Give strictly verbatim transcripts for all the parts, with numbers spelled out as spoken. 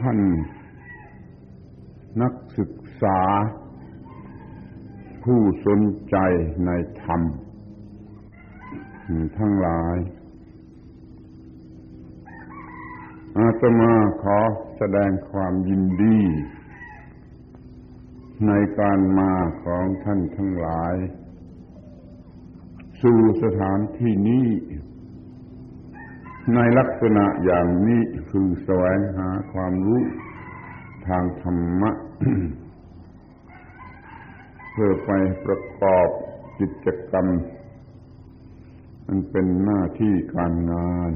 ท่านนักศึกษาผู้สนใจในธรรมทั้งหลายอาตมาขอแสดงความยินดีในการมาของท่านทั้งหลายสู่สถานที่นี้ในลักษณะอย่างนี้คือแสวงหาความรู้ทางธรรมะ เพื่อไปประกอบกิจกรรมอันเป็นหน้าที่การงาน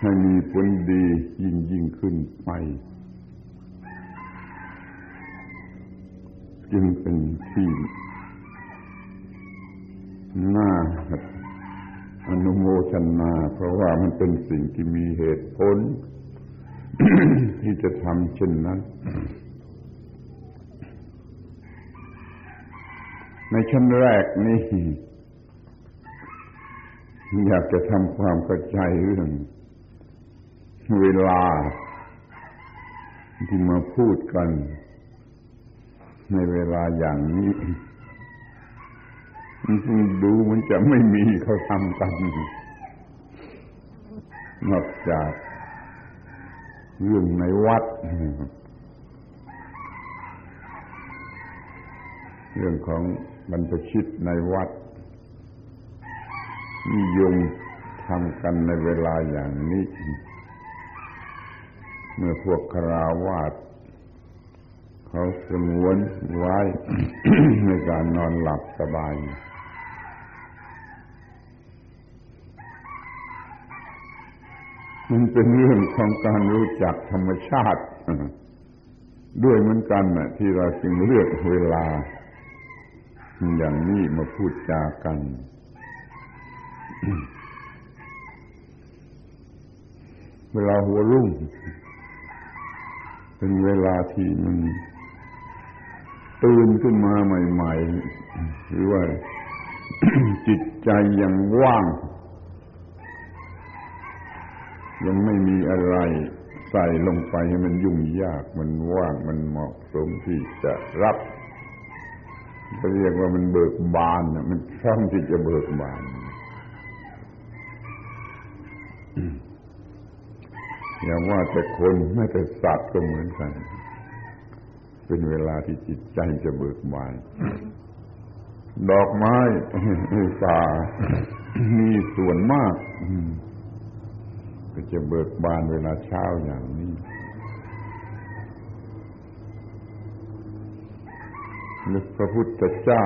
ให้มีผลดียิ่งยิ่งขึ้นไปจึงเป็นที่น่าอนุโมทนาเพราะว่ามันเป็นสิ่งที่มีเหตุผล ที่จะทำเช่นนั้น ในชั้นแรกนี่อยากจะทำความเข้าใจเรื่องเวลาที่มาพูดกันในเวลาอย่างนี้ดูมันจะไม่มีเขาทำกันนอกจากเรื่องในวัดเรื่องของบรรพชิตในวัดนิยมทำกันในเวลาอย่างนี้เมื่อพวกคฤหัสถ์เขาสงวนไว้ ในการนอนหลับสบายมันเป็นเรื่องของการรู้จักธรรมชาติ ด้วยเหมือนกันน่ะที่เราจึงเลือกเวลาอย่างนี้มาพูดจากัน เวลาหัวรุ่งเป็นเวลาที่มันตื่นขึ้นมาใหม่ๆหรือว่า จิตใจยังว่างยังไม่มีอะไรใส่ลงไปให้มันยุ่งยากมันว่างมันเหมาะสมที่จะรับก็เรียกว่ามันเบิกบานน่ะมันพร้อมที่จะเบิกบาน อย่าว่าแต่คนแม้แต่สัตว์ก็เหมือนกันเป็นเวลาที่จิตใจจะเบิกบาน ดอกไม้ในป่ามีส่วนมากก็จะเบิกบานเวลาเช้าอย่างนี้และพระพุทธเจ้า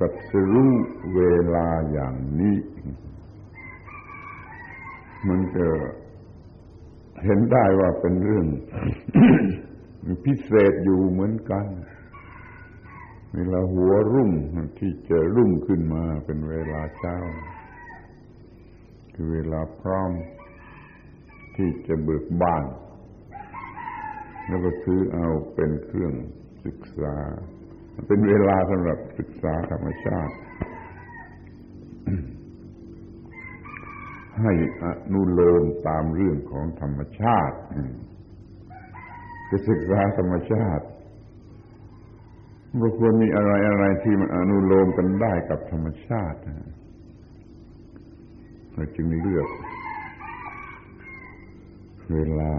ตรัสรู้เวลาอย่างนี้มันก็เห็นได้ว่าเป็นเรื่อง พิเศษอยู่เหมือนกันเวลาหัวรุ่งที่จะรุ่งขึ้นมาเป็นเวลาเช้าคือเวลาพร้อมที่จะเบิกบานแล้วก็ซื้อเอาเป็นเครื่องศึกษาเป็นเวลาสำหรับศึกษาธรรมชาติ ให้อนุโลมตามเรื่องของธรรมชาติจะศึกษาธรรมชาติไม่ควรมีอะไรอะไรที่มันอนุโลมกันได้กับธรรมชาติเราจึงเลือกเวลา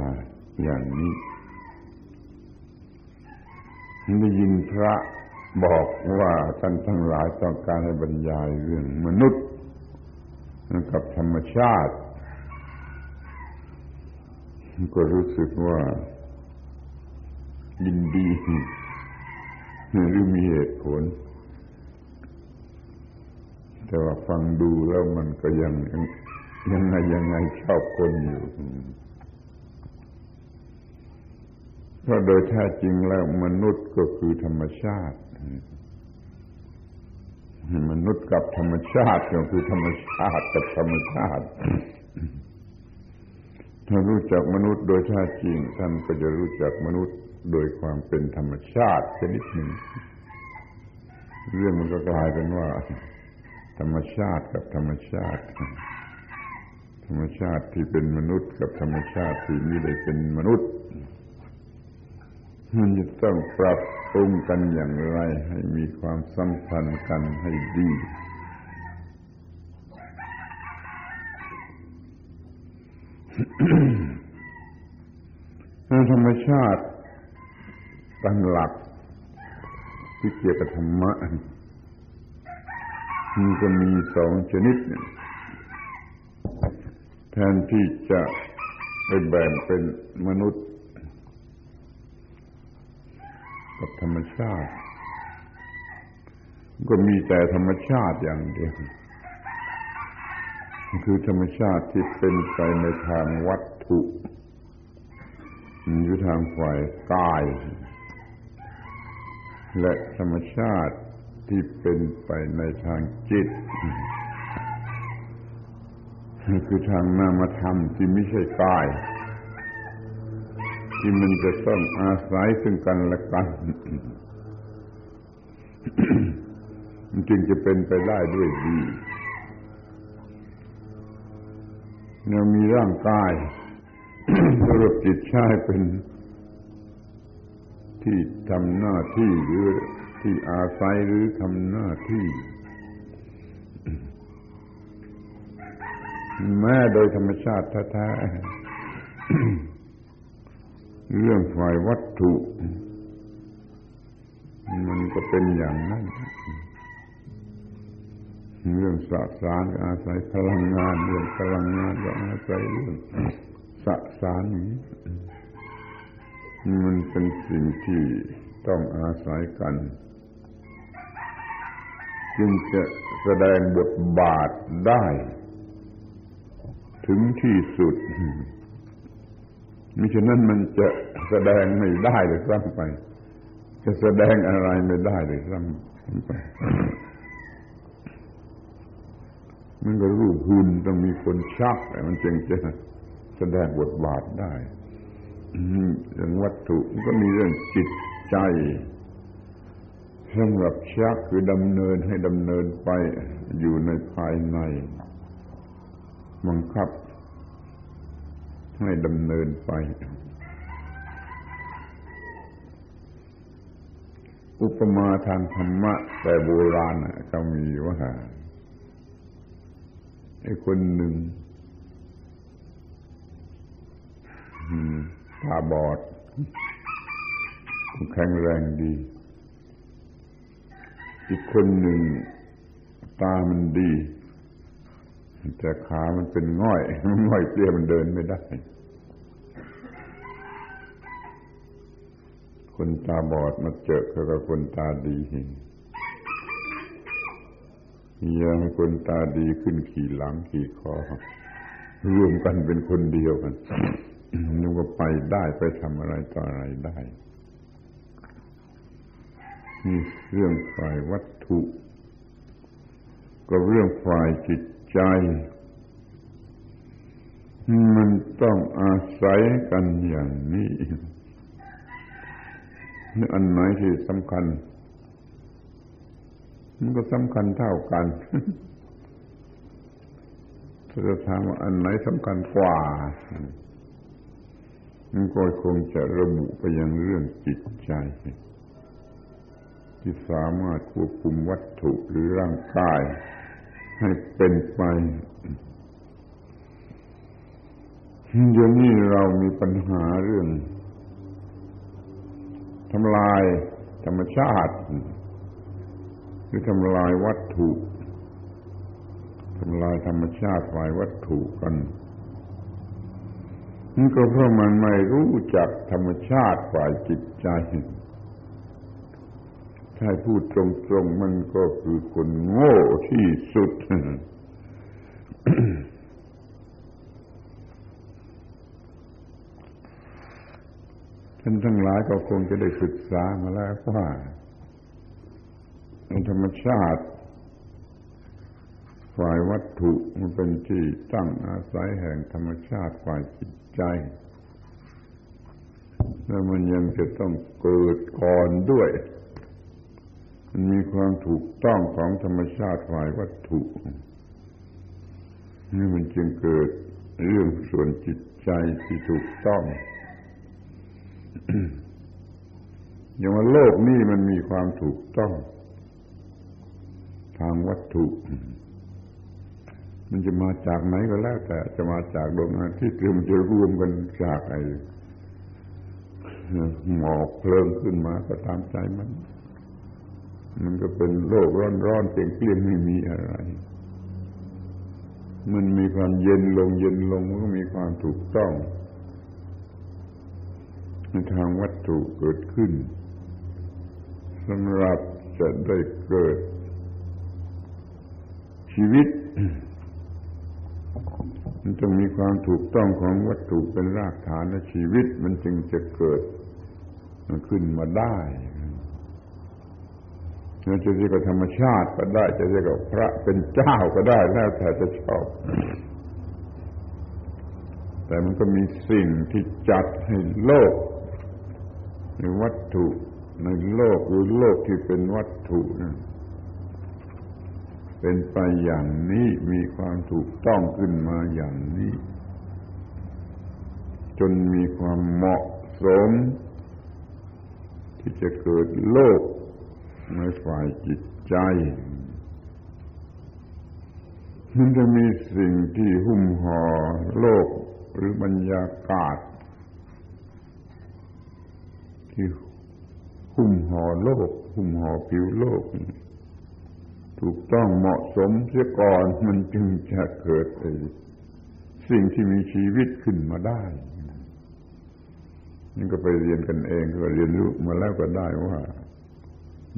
อย่างนี้ได้ยินพระบอกว่าท่านทั้งหลายต้องการให้บรรยายเรื่องมนุษย์กับธรรมชาติก็รู้สึกว่ายินดีหรือมีเหตุผลแต่ว่าฟังดูแล้วมันก็ยังยังไงยังไงชอบคนอยู่เพราะโดยแท้จริงแล้วมนุษย์ก็คือธรรมชาติมนุษย์กับธรรมชาติก็คือธรรมชาติกับธรรมชาติ ถ้ารู้จักมนุษย์โดยแท้จริงท่านก็จะรู้จักมนุษย์โดยความเป็นธรรมชาติชนิดหนึ่งเรื่องมันก็กลายเป็นว่าธรรมชาติกับธรรมชาติธร รมชาติที่เป็นมนุษย์กับธรรมชาติที่ไม่ได้เป็นมนุษย์มันจะต้องปรับปรุงกันอย่างไรให้มีความสัมพันธ์กันให้ดีธรรมชาติตามหลักที่เกี่ยวกับธรรมะมันก็มีสองชนิดแทนที่จะไปแบ่งเป็นมนุษย์กับธรรมชาติก็มีแต่ธรรมชาติอย่างเดียวคือธรรมชาติที่เป็นไปในทางวัตถุอยู่ทางฝ่ายกายและธรรมชาติที่เป็นไปในทางจิตคือทางนามธรรมที่ไม่ใช่กายที่มันจะต้องอาศัยซึ่งกันและกัน มันจึงจะเป็นไปได้ด้วยดีเรามีร่างกายสรุปจิตใช้เป็นที่ทำหน้าที่หรือที่อาศัยหรือทำหน้าที่แม้โดยธรรมชาติแท้ๆ เรื่องฝ่ายวัตถุมันก็เป็นอย่างนั้นเรื่องสสารก็อาศัยพลังงานเรื่องพลังงานก็อาศัยเรื่องสสารมันเป็นสิ่งที่ต้องอาศัยกันจึงจะแสดงบทบาทได้ถึงที่สุดมิฉะนั้นมันจะแสดงไม่ได้เลยซ้ำไปจะแสดงอะไรไม่ได้เลยซ้ำไปมันก็รูปหุ่นต้องมีคนชักมันจึงจะแสดงบทบาทได้เรื่องวัตถุมันก็มีเรื่องจิตใจสำหรับชักคือดำเนินให้ดำเนินไปอยู่ในภายในบังคับให้ดำเนินไปอุปมาทางธรรมะแต่โบราณก็มีว่าไอ้คนหนึ่งตาบอดแข็งแรงดีอีกคนหนึ่งตามันดีแต่ขามันเป็นง่อยง่อยเปรี้ยมันเดินไม่ได้คนตาบอดมาเจอกับคนตาดียังคนตาดีขึ้นขี่หลังขี่คอรวมกันเป็นคนเดียวกันนึกว่าไปได้ไปทำอะไรต่ออะไรได้นี่เรื่องฝ่ายวัตถุกับเรื่องฝ่ายจิตใจมันต้องอาศัยกันอย่างนี้นี่อันไหนที่สำคัญมันก็สำคัญเท่ากันจะถามว่าอันไหนสำคัญกว่ามันก็คงจะระบุไปยังเรื่องจิตใจที่สามารถควบคุมวัตถุหรือร่างกายให้เป็นไปเดี๋ยวนี้เรามีปัญหาเรื่องทำลายธรรมชาติหรือทำลายวัตถุทำลายธรรมชาติฝ่ายวัตถุกันนี่ก็เพราะมันไม่รู้จักธรรมชาติฝ่ายจิตใจถ้าพูดตรงๆมันก็คือคนโง่ที่สุด ท่านทั้งหลายก็คงจะได้ศึกษามาแล้วว่าธรรมชาติฝ่ายวัตถุมันเป็นที่ตั้งอาศัยแห่งธรรมชาติฝ่ายจิตใจและมันยังจะต้องเกิดก่อนด้วยมันมีความถูกต้องของธรรมชาติฝ่ายวัตถุ นี่มันจึงเกิดเรื่องส่วนจิตใจที่ถูกต้อง อย่างว่าโลกนี้มันมีความถูกต้องทางวัตถุมันจะมาจากไหนก็แล้วแต่จะมาจากดวงอาทิตย์หรือมันจะรวมกันจากไอ้หมอกเพลิงขึ้นมาก็ตามใจมันมันก็เป็นโลกร้อนๆเปลี่ยนๆไม่มีอะไรมันมีความเย็นลงเย็นลงมันก็มีความถูกต้องในทางวัตถุเกิดขึ้นสำหรับจะได้เกิดชีวิตมันต้องมีความถูกต้องของวัตถุเป็นรากฐานและชีวิตมันจึงจะเกิดขึ้นมาได้เราจะเรียกว่าธรรมชาติก็ได้จะเรียกว่าพระเป็นเจ้าก็ได้แล้วแต่จะชอบแต่มันก็มีสิ่งที่จัดให้โลกในวัตถุในโลกหรือโลกที่เป็นวัตถุนะเป็นไปอย่างนี้มีความถูกต้องขึ้นมาอย่างนี้จนมีความเหมาะสมที่จะเกิดโลกในฝ่ายจิตใจมันจะมีสิ่งที่หุ้มห่อโลกหรือบรรยากาศที่หุ้มห่อโลกหุ้มห่อผิวโลกถูกต้องเหมาะสมเสียก่อนมันจึงจะเกิดสิ่งที่มีชีวิตขึ้นมาได้นี่ก็ไปเรียนกันเองก็เรียนรู้มาแล้วก็ได้ว่า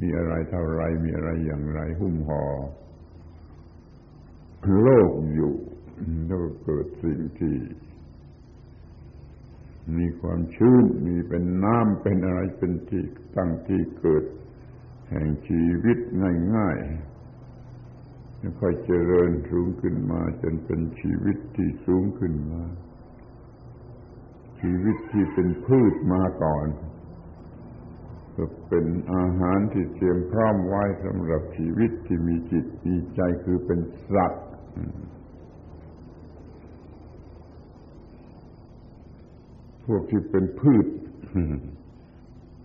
มีอะไรเท่าไรมีอะไรอย่างไรหุ้มห่อโลกอยู่แล้วก็เกิดสิ่งที่มีความชื้นมีเป็นน้ำเป็นอะไรเป็นที่ตั้งที่เกิดแห่งชีวิตง่ายๆแล้วค่อยเจริญสูงขึ้นมาจนเป็นชีวิตที่สูงขึ้นมาชีวิตที่เป็นพืชมาก่อนก็เป็นอาหารที่เตรียมพร้อมไว้สำหรับชีวิตที่มีจิตมีใจคือเป็นสัตว์พวกที่เป็นพืช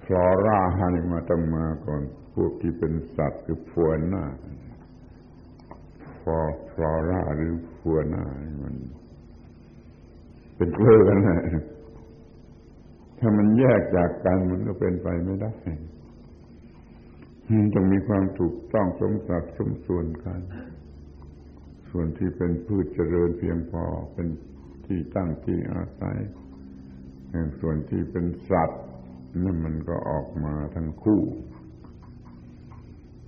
ฟลอรานี่มาต้องมาก่อนพวกที่เป็นสัตว์คือฟัวหน้าฟอฟลอราหรือฟัวหน้ามันเป็นเกลือกันนะถ้ามันแยกจากกันมันก็เป็นไปไม่ได้มันต้องมีความถูกต้องสมศักดิ์สมส่วนกันส่วนที่เป็นพืชเจริญเพียงพอเป็นที่ตั้งที่อาศัยส่วนที่เป็นสัตว์นั่นมันก็ออกมาทั้งคู่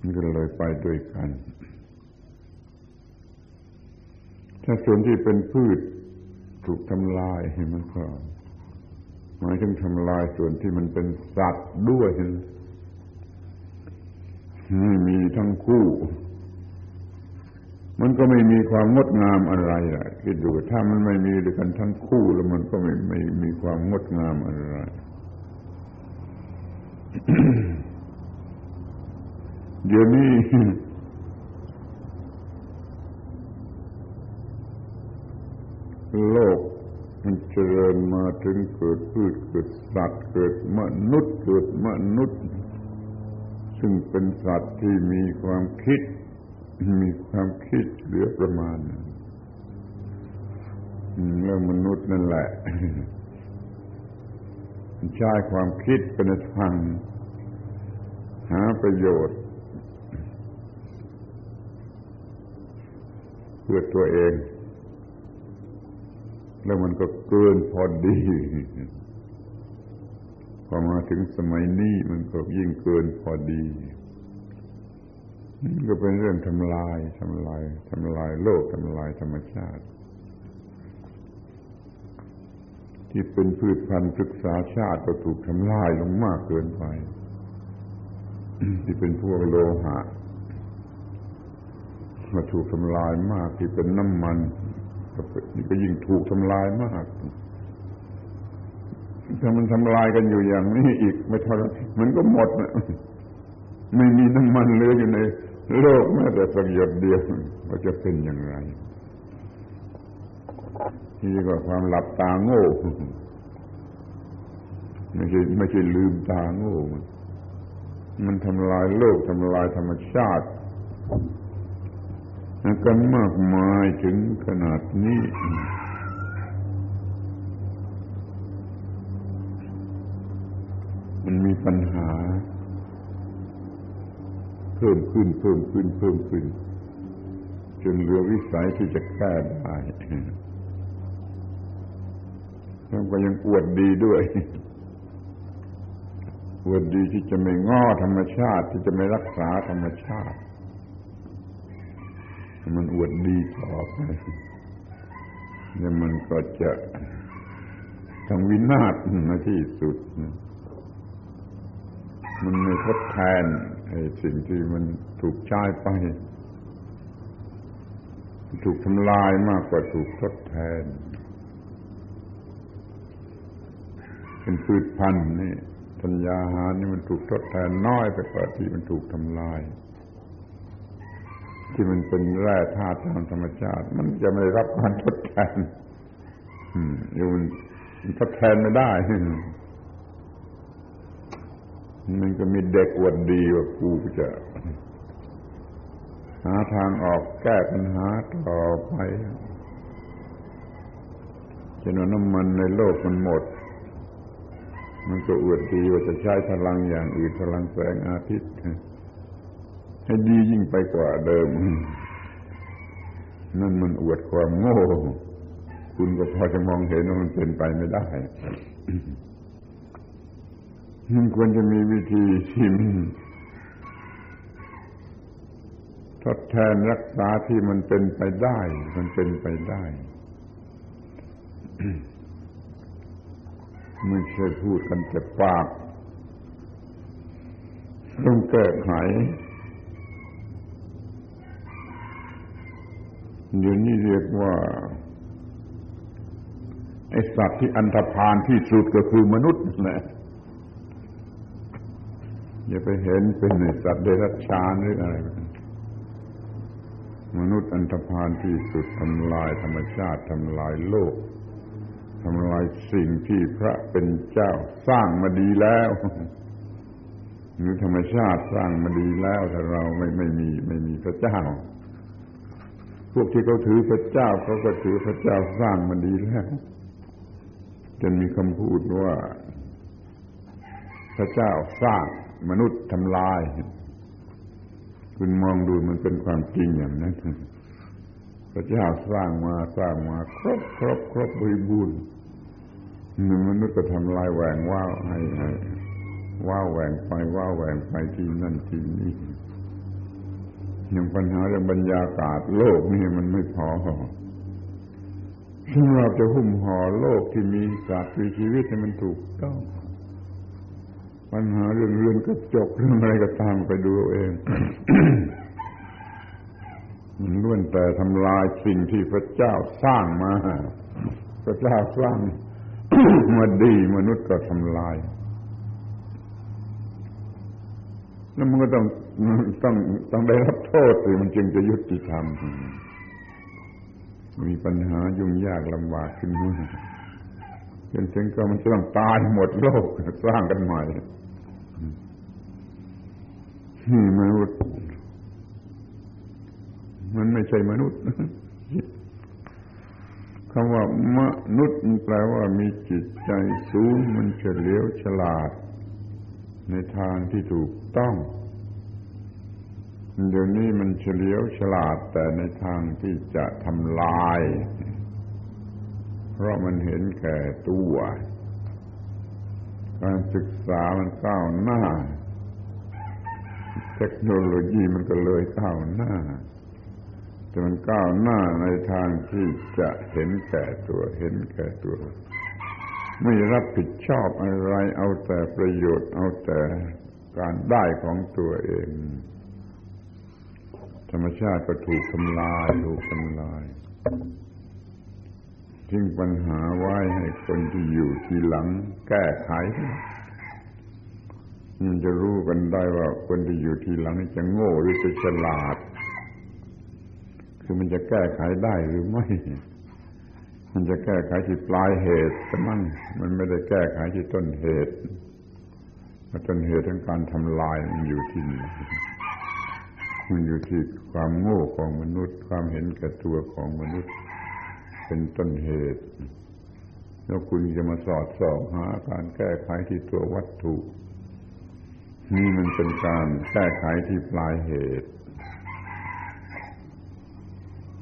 มันก็เลยไปด้วยกันถ้าส่วนที่เป็นพืชถูกทำลายมันก็หมายถึงทำลายส่วนที่มันเป็นสัตว์ด้วยมีทั้งคู่มันก็ไม่มีความงดงามอะไรล่ะคิดดูถ้ามันไม่มีด้วยกันทั้งคู่แล้วมันก็ไม่ไม่มีความงดงามอะไร เดี๋ยวนี้ โลกมันเจริญมาถึงเกิดพืชเกิดสัตว์เกิดมนุษย์เกิดมนุษย์ซึ่งเป็นสัตว์ที่มีความคิดมีความคิดเหลือประมาณแล้วมนุษย์นั่นแหละ ใช้ความคิดเป็นทางหาประโยชน์เพื่อตัวเองแล้วมันก็เกินพอดีพอมาถึงสมัยนี้มันก็ยิ่งเกินพอดีมันก็เป็นเรื่องทำลายทำลายทำลายโลกทำลายธรรมชาติที่เป็นพืชพันธุ์ศึกษาชาติก็ถูกทำลายลงมากเกินไป ที่เป็นพวกโลหะมาถูกทำลายมากที่เป็นน้ำมันนี่ก็ยิ่งถูกทำลายมากถ้ามันทำลายกันอยู่อย่างนี้อีกไม่เท่าไรมันก็หมดนะไม่มีน้ำมันเหลืออยู่ในโลกแม้แต่สักหยดเดียวมันจะเป็นอย่างไร นี่เรียกว่าความหลับตาโง่ไม่ใช่ไม่ใช่ลืมตาโง่มันมันทำลายโลกทำลายธรรมชาติกันมากมายถึงขนาดนี้มันมีปัญหาเพิ่มขึ้นเพิ่มขึ้นเพิ่มขึ้นจนเหลือวิสัยที่จะแก้ได้แล้วก็ยังอวดดีด้วยอวดดีที่จะไม่ง้อธรรมชาติที่จะไม่รักษาธรรมชาติมันอวดดีต่อไปแล้วมันก็จะทำวินาศในที่สุดมันไม่ทดแทนไอ้สิ่งที่มันถูกใช้ไปถูกทำลายมากกว่าถูกทดแทนเป็นพืชพันธุ์นี่ธัญญาหารนี่มันถูกทดแทนน้อยไปกว่าที่มันถูกทำลายที่มันเป็นแร่ธาตุตามธรรมชาติมันจะไม่รับการทดแทนอืมอยู่มันทดแทนไม่ได้มันก็มีเด็กอวดดีว่ากูจะหาทางออกแก้ปัญหาต่อไปจนว่าน้ำมันในโลกมันหมดมันก็อวดดีว่าจะใช้พลังอย่างอื่นพลังแสงอาทิตย์ให้ดียิ่งไปกว่าเดิมนั่นมันอวดความโง่คุณก็พอจะมองเห็นว่ามันเป็นไปไม่ได้ มันควรจะมีวิธีที่มันทดแทนรักษาที่มันเป็นไปได้มันเป็นไปได้ ไม่ใช่พูดกันแต่ปากต้องแก้ไขเดี๋ยวนี้เรียกว่าไอ้สัตว์ที่อันธพาลที่สุดก็คือมนุษย์แหละอย่าไปเห็นเป็นไอ้สัตว์เดรัจฉานหรืออะไรมนุษย์อันธพาลที่สุดทำลายธรรมชาติทำลายโลกทำลายสิ่งที่พระเป็นเจ้าสร้างมาดีแล้วหรือธรรมชาติสร้างมาดีแล้วถ้าเราไม่ไม่มีไม่มีพระเจ้าพวกที่เขาถือพระเจ้าเขาก็ถือพระเจ้าสร้างมันดีแล้วจนมีคำพูดว่าพระเจ้าสร้างมนุษย์ทำลายคุณมองดูมันเป็นความจริงอย่างนั้นพระเจ้าสร้างมาสร้างมาครบครบครบบริบูรณ์มนุษย์ก็ทำลายแหว่งว้าวให้ว้าวแหว่งไปว้าวแหว่งไปที่นั่นที่นี่อย่างปัญหาเรื่องบรรยากาศโลกนี่มันไม่พอซึ่งเราจะหุ้มห่อโลกที่มีสัตว์มีชีวิตให้มันถูกต้องปัญหาเรื่องเรือนกระจกเรื่องอะไรก็ตามไปดูเอง มันล้วนแต่ทำลายสิ่งที่พระเจ้าสร้างมาพระเจ้าสร้าง มาดีมนุษย์ก็ทำลายแล้วมันก็ต้องต้องต้องได้รับโทษสิมันจึงจะยุติธรรมมีปัญหายุ่งยากลำบากขึ้นมาจนถึงก็มันจะต้องตายหมดโลกสร้างกันใหม่นี่มนุษย์มันไม่ใช่มนุษย์คำว่ามนุษย์แปลว่ามีจิตใจสูงมันเฉลียวฉลาดในทางที่ถูกต้องเดี๋ยวนี้มันเฉลียวฉลาดแต่ในทางที่จะทำลายเพราะมันเห็นแก่ตัวการศึกษามันก้าวหน้าเทคโนโลยีมันก็เลยก้าวหน้าแต่มันก้าวหน้าในทางที่จะเห็นแก่ตัวเห็นแก่ตัวไม่รับผิดชอบอะไรเอาแต่ประโยชน์เอาแต่การได้ของตัวเองธรรมชาติก็ถูกทำลายถูกทำลายทิ้งปัญหาไว้ให้คนที่อยู่ทีหลังแก้ไขมันจะรู้กันได้ว่าคนที่อยู่ทีหลังนี่จะโง่หรือจะฉลาดคือมันจะแก้ไขได้หรือไม่ มันจะแก้ไขที่ปลายเหตุแต่มันมันไม่ได้แก้ไขที่ต้นเหตุต้นเหตุทั้งการทำลายมันอยู่ที่มันอยู่ที่ความโง่ของมนุษย์ความเห็นแก่ตัวของมนุษย์เป็นต้นเหตุแล้วคุณจะมาสอดส่องหาการแก้ไขที่ตัววัตถุนี่มันเป็นการแก้ไขที่ปลายเหตุ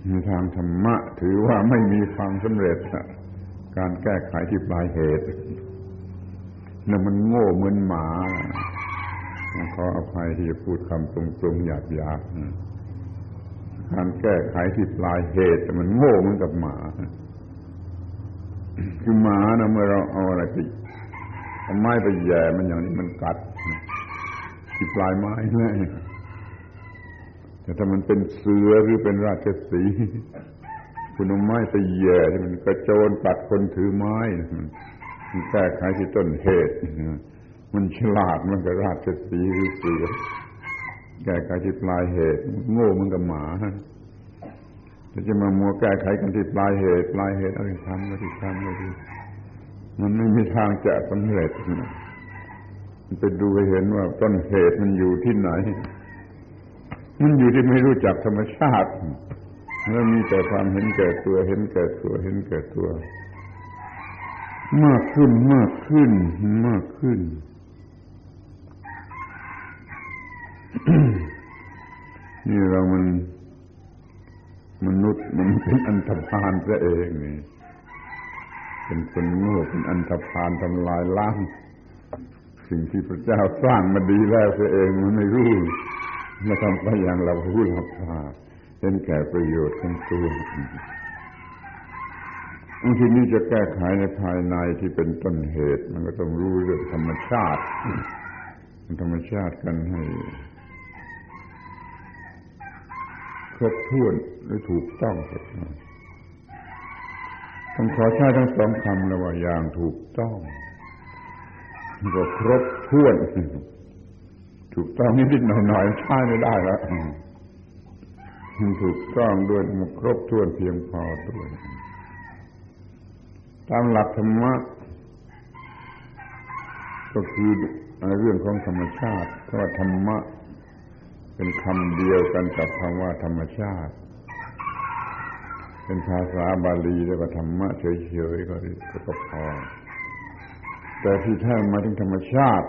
ในทางธรรมะถือว่าไม่มีความสำเร็จการแก้ไขที่ปลายเหตุแล้วมันโง่เหมือนหมาขออภัยที่จะพูดคำตรงๆหยาบๆการแก้ไขที่ปลายเหตุแต่มันโง่เหมือนกับหมาคือหมานะเมื่อเราเอาอะไรไปเอาไม้ไปแย่มันอย่างนี้มันกัดที่ปลายไม้เลยแต่ถ้ามันเป็นเสือหรือเป็นราชสีห์คุณเอาไม้ไปแย่ที่มันกระโจนตัดคนถือไม้มันแก้ไขที่ต้นเหตุมันฉลาดมันก็ราชสีห์หรือเสือแก้ไขที่ปลายเหตุโง่มันกับหมาแต่จะมามัวแก้ไขกันที่ปลายเหตุปลายเหตุอะไรทำอะไรทำอะไรมันไม่มีทางจะสำเร็จมันไปดูไปเห็นว่าต้นเหตุมันอยู่ที่ไหนมันอยู่ที่ไม่รู้จักธรรมชาติแล้วมีแต่ความเห็นแก่ตัวเห็นแก่ตัวเห็นแก่ตัวมากขึ้นมากขึ้นมากขึ้น นี่เรามันมนุษย์มันเป็นอันธพาลซะเองนี่เป็นคนโง่เป็นอันธพาลทำลายล้างสิ่งที่พระเจ้าสร้างมาดีแล้วซะเองมันไม่รู้มาทำไปอย่างเราผู้หลับตาเห็นแก่ประโยชน์ของตัวอันที่นี้จะแก้ไขในภายในที่เป็นต้นเหตุมันก็ต้องรู้เรื่องธรรมชาติธรรมชาติกันให้ครบถ้วนและถูกต้องต้องขอใช้ทั้งสองคำระหว่างอย่างถูกต้องก็ครบถ้วนถูกต้องนิดๆหน่อยๆใช้ไม่ได้แล้วถูกต้องด้วยมันครบถ้วนเพียงพอด้วยตามหลักธรรมะก็คือเรื่องของธรรมชาติเพราะธรรมะเป็นคำเดียวกันกับคำว่าธรรมชาติเป็นภาษาบาลีเรียกว่าธรรมะเฉยๆก็พอแต่ที่ท่านมาถึงธรรมชาติ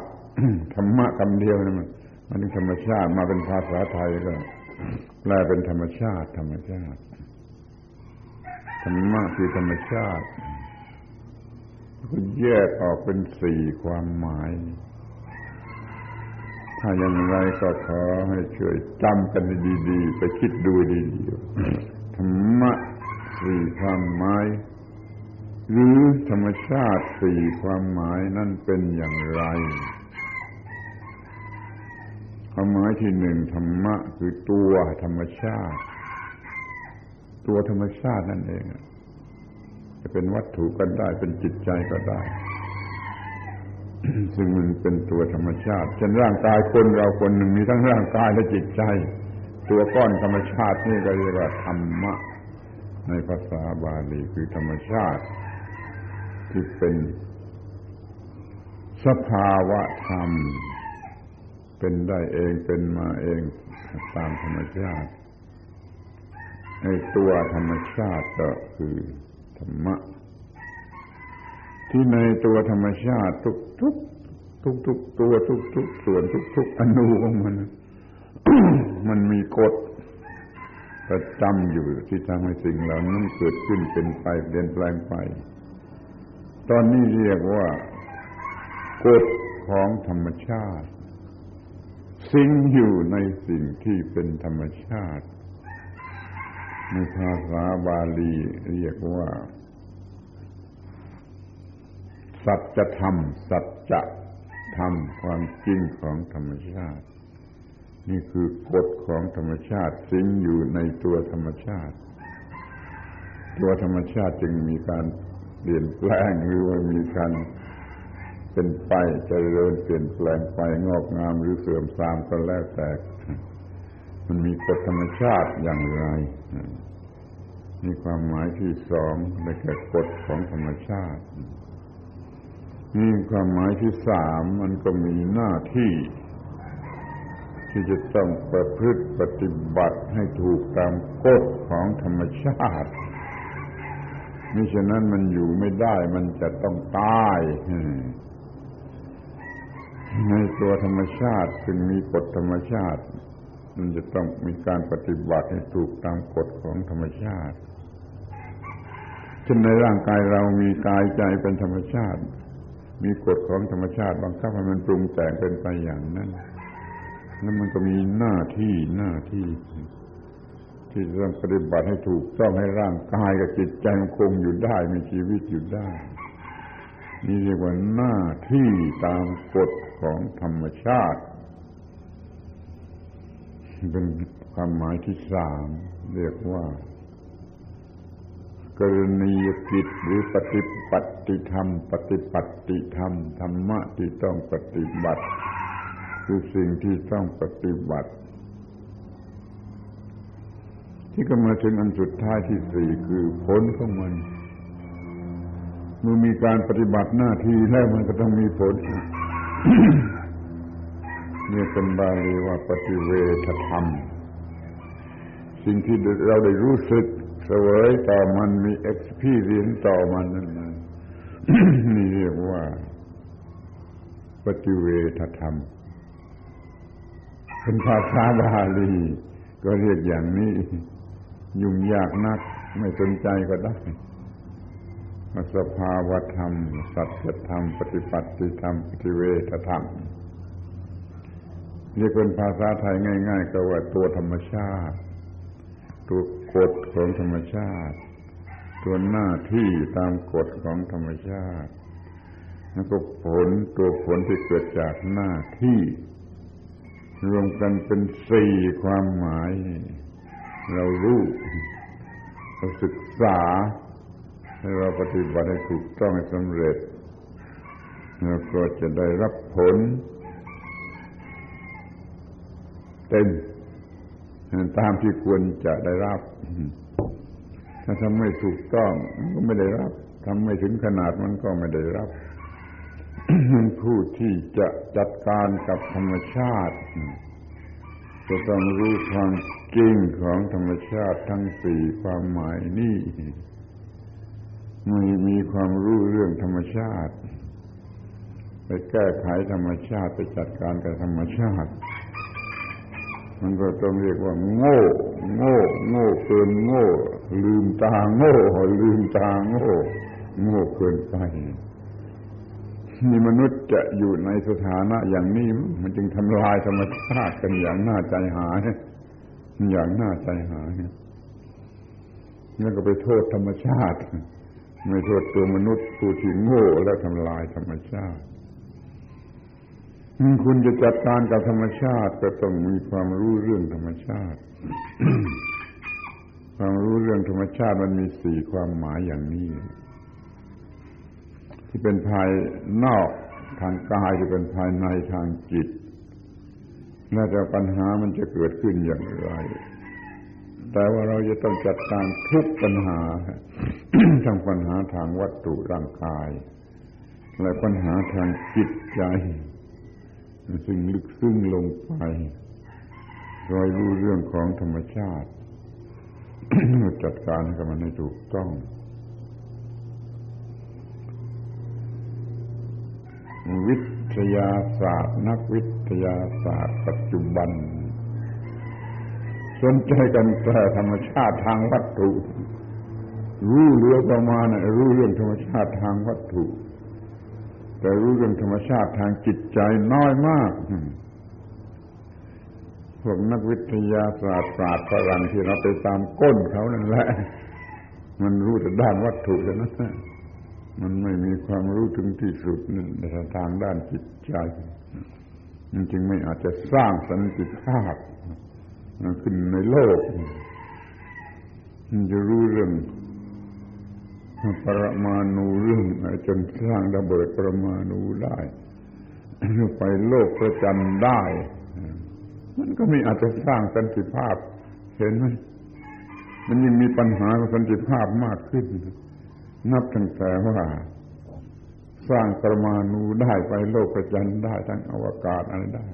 ธรรมะคำเดียวนะมันมาถึงธรรมชาติมาเป็นภาษาไทยก็แปลเป็นธรรมชาติธรรมชาติธรรมะคือธรรมชาติก็แยกออกเป็นสี่ความหมายถ้าอย่างไรก็ขอให้ช่วยจำกันดีๆไปคิดดูดีๆธรรมะสี่ความหมายหรือธรรมชาติสี่ความหมายนั่นเป็นอย่างไรความหมายที่หนึ่งธรรมะคือตัวธรรมชาติตัวธรรมชาตินั่นเองจะเป็นวัตถุก็ได้เป็นจิตใจก็ได้ ซึ่งมันเป็นตัวธรรมชาติเช่นร่างกายคนเราคนหนึ่งมีทั้งร่างกายและจิตใจตัวก้อนธรรมชาตินี่ก็เรียกว่าธรรมะในภาษาบาลีคือธรรมชาติที่เป็นสภาวะธรรมเป็นได้เองเป็นมาเองตามธรรมชาติไอ้ตัวธรรมชาติก็คือธรรมะที่ในตัวธรรมชาติทุกทุกทุกทุกตัวทุกทุกส่วนทุกทุกอนูของมัน มันมีกฎประจำอยู่ที่ทำให้สิ่งเหล่านั้นเกิดขึ้นเป็นไปเปลี่ยนแปลงไปตอนนี้เรียกว่ากฎของธรรมชาติสิ่งอยู่ในสิ่งที่เป็นธรรมชาติในภาษาบาลีเรียกว่าสัจธรรมสัจธรรมความจริงของธรรมชาตินี่คือกฎของธรรมชาติสิ่งอยู่ในตัวธรรมชาติตัวธรรมชาติจึงมีการเปลี่ยนแปลงหรือว่ามีการเป็นไปเจริญเปลี่ยนแปลงไปงอกงามหรือเสื่อมทรามก็แล้วแต่มันมีกฎธรรมชาติอย่างไร มีความหมายที่สองได้แก่กฎของธรรมชาติมีความหมายที่สามมันก็มีหน้าที่ที่จะต้องประพฤติปฏิบัติให้ถูกตามกฎของธรรมชาติมิฉะนั้นมันอยู่ไม่ได้มันจะต้องตายในตัวธรรมชาติซึ่งมีกฎธรรมชาติมันจะต้องมีการปฏิบัติให้ถูกตามกฎของธรรมชาติเช่นในร่างกายเรามีกายใจเป็นธรรมชาติมีกฎของธรรมชาติบังคับให้มันปรุงแต่งเป็นไปอย่างนั้นแล้วมันก็มีหน้าที่หน้าที่ที่จะต้องปฏิบัติให้ถูกต้องให้ร่างกายกับจิตใจมันคงอยู่ได้มีชีวิตอยู่ได้นี่เรียกว่าหน้าที่ตามกฎของธรรมชาติเป็นความหมายที่สามเรียกว่ากรณียกิจหรือปฏิปัตติธรรมปฏิปัตติธรรมธรรมะที่ต้องปฏิบัติคือสิ่งที่ต้องปฏิบัติที่ก็มาถึงอันสุดท้ายที่สี่คือผลของมันเมื่อมีการปฏิบัติหน้าที่แล้วมันก็ต้องมีผล เนี่ยเป็นบาลีว่าปฏิเวทธรรมสิ่งที่เราได้รู้สึกเสวยต่อมันมี experience ต่อมันนั่น นี่เรียกว่าปฏิเวทธรรมเป็นภาษาบาลีก็เรียกอย่างนี้ยุ่งยากนักไม่สนใจก็ได้สภาวธรรมสัจธรรมปฏิปัตติธรรมปฏิเวทธรรมนี่เป็นภาษาไทยง่ายๆก็ว่าตัวธรรมชาติตัวกฎของธรรมชาติตัวหน้าที่ตามกฎของธรรมชาติแล้วก็ผลตัวผลที่เกิดจากหน้าที่รวมกันเป็นสี่ความหมายเรารู้เราศึกษาให้เราปฏิบัติให้ถูกต้องให้สำเร็จเราก็จะได้รับผลเต็มตามที่ควรจะได้รับถ้าทำไม่ถูกต้องมันก็ไม่ได้รับทำไม่ถึงขนาดมันก็ไม่ได้รับผู้ที่จะจัดการกับธรรมชาติจะต้องรู้ความจริงของธรรมชาติทั้งสี่ความหมายนี่ไม่มีความรู้เรื่องธรรมชาติไปแก้ไขธรรมชาติไปจัดการกับธรรมชาติมันก็ต้องเรียกว่าโง่โง่โง่เกินโง่ลืมตาโง่ลืมตาโง่โง่เกินไปนี่มนุษย์จะอยู่ในสถานะอย่างนี้มันจึงทำลายธรรมชาติกันอย่างน่าใจหายอย่างน่าใจหายนี่ก็ไปโทษธรรมชาติไม่โทษตัวมนุษย์ตัวที่โง่และทำลายธรรมชาติคุณจะจัดการกับธรรมชาติก็ต้องมีความรู้เรื่องธรรมชาติ ความรู้เรื่องธรรมชาติมันมีสี่ความหมายอย่างนี้ที่เป็นภายนอกทางกายที่เป็นภายในทางจิตน่าจะปัญหามันจะเกิดขึ้นอย่างไรแต่ว่าเราจะต้องจัดการทุกปัญหา ทั้งปัญหาทางวัตถุร่างกายและปัญหาทางจิตใจซึ่งลึกซึ้งลงไปรอยรู้เรื่องของธรรมชาติ จัดการให้มันให้ถูกต้องวิทยาศาสตร์นักวิทยาศาสตร์ปัจจุบันสนใจกันแต่ธรรมชาติทางวัตถุรู้เรื่องประมาณน่ะรู้เรื่องธรรมชาติทางวัตถุแต่รู้เรื่องธรรมชาติทางจิตใจน้อยมากพวกนักวิทยาศาสตร์ศาสตร์ฝรั่งที่เราไปตามก้นเขานั่นแหละมันรู้แต่ด้านวัตถุเท่านั้นมันไม่มีความรู้ถึงที่สุดนั่นในทางด้านจิตใจมันจึงไม่อาจจะสร้างสันติภาพขึ้นในโลกมันจะรู้เรื่องปรมาณูเรื่องจนสร้างระเบิดปรมาณูได้ไปโลกประจันได้มันก็ไม่อาจจะสร้างสันติภาพเห็นไหม มันยิ่งมีปัญหากับสันติภาพมากขึ้นนับตั้งแต่ว่าสร้างปรมาณูได้ไปโลกจันทร์ได้ทั้งอวกาศอะไรได้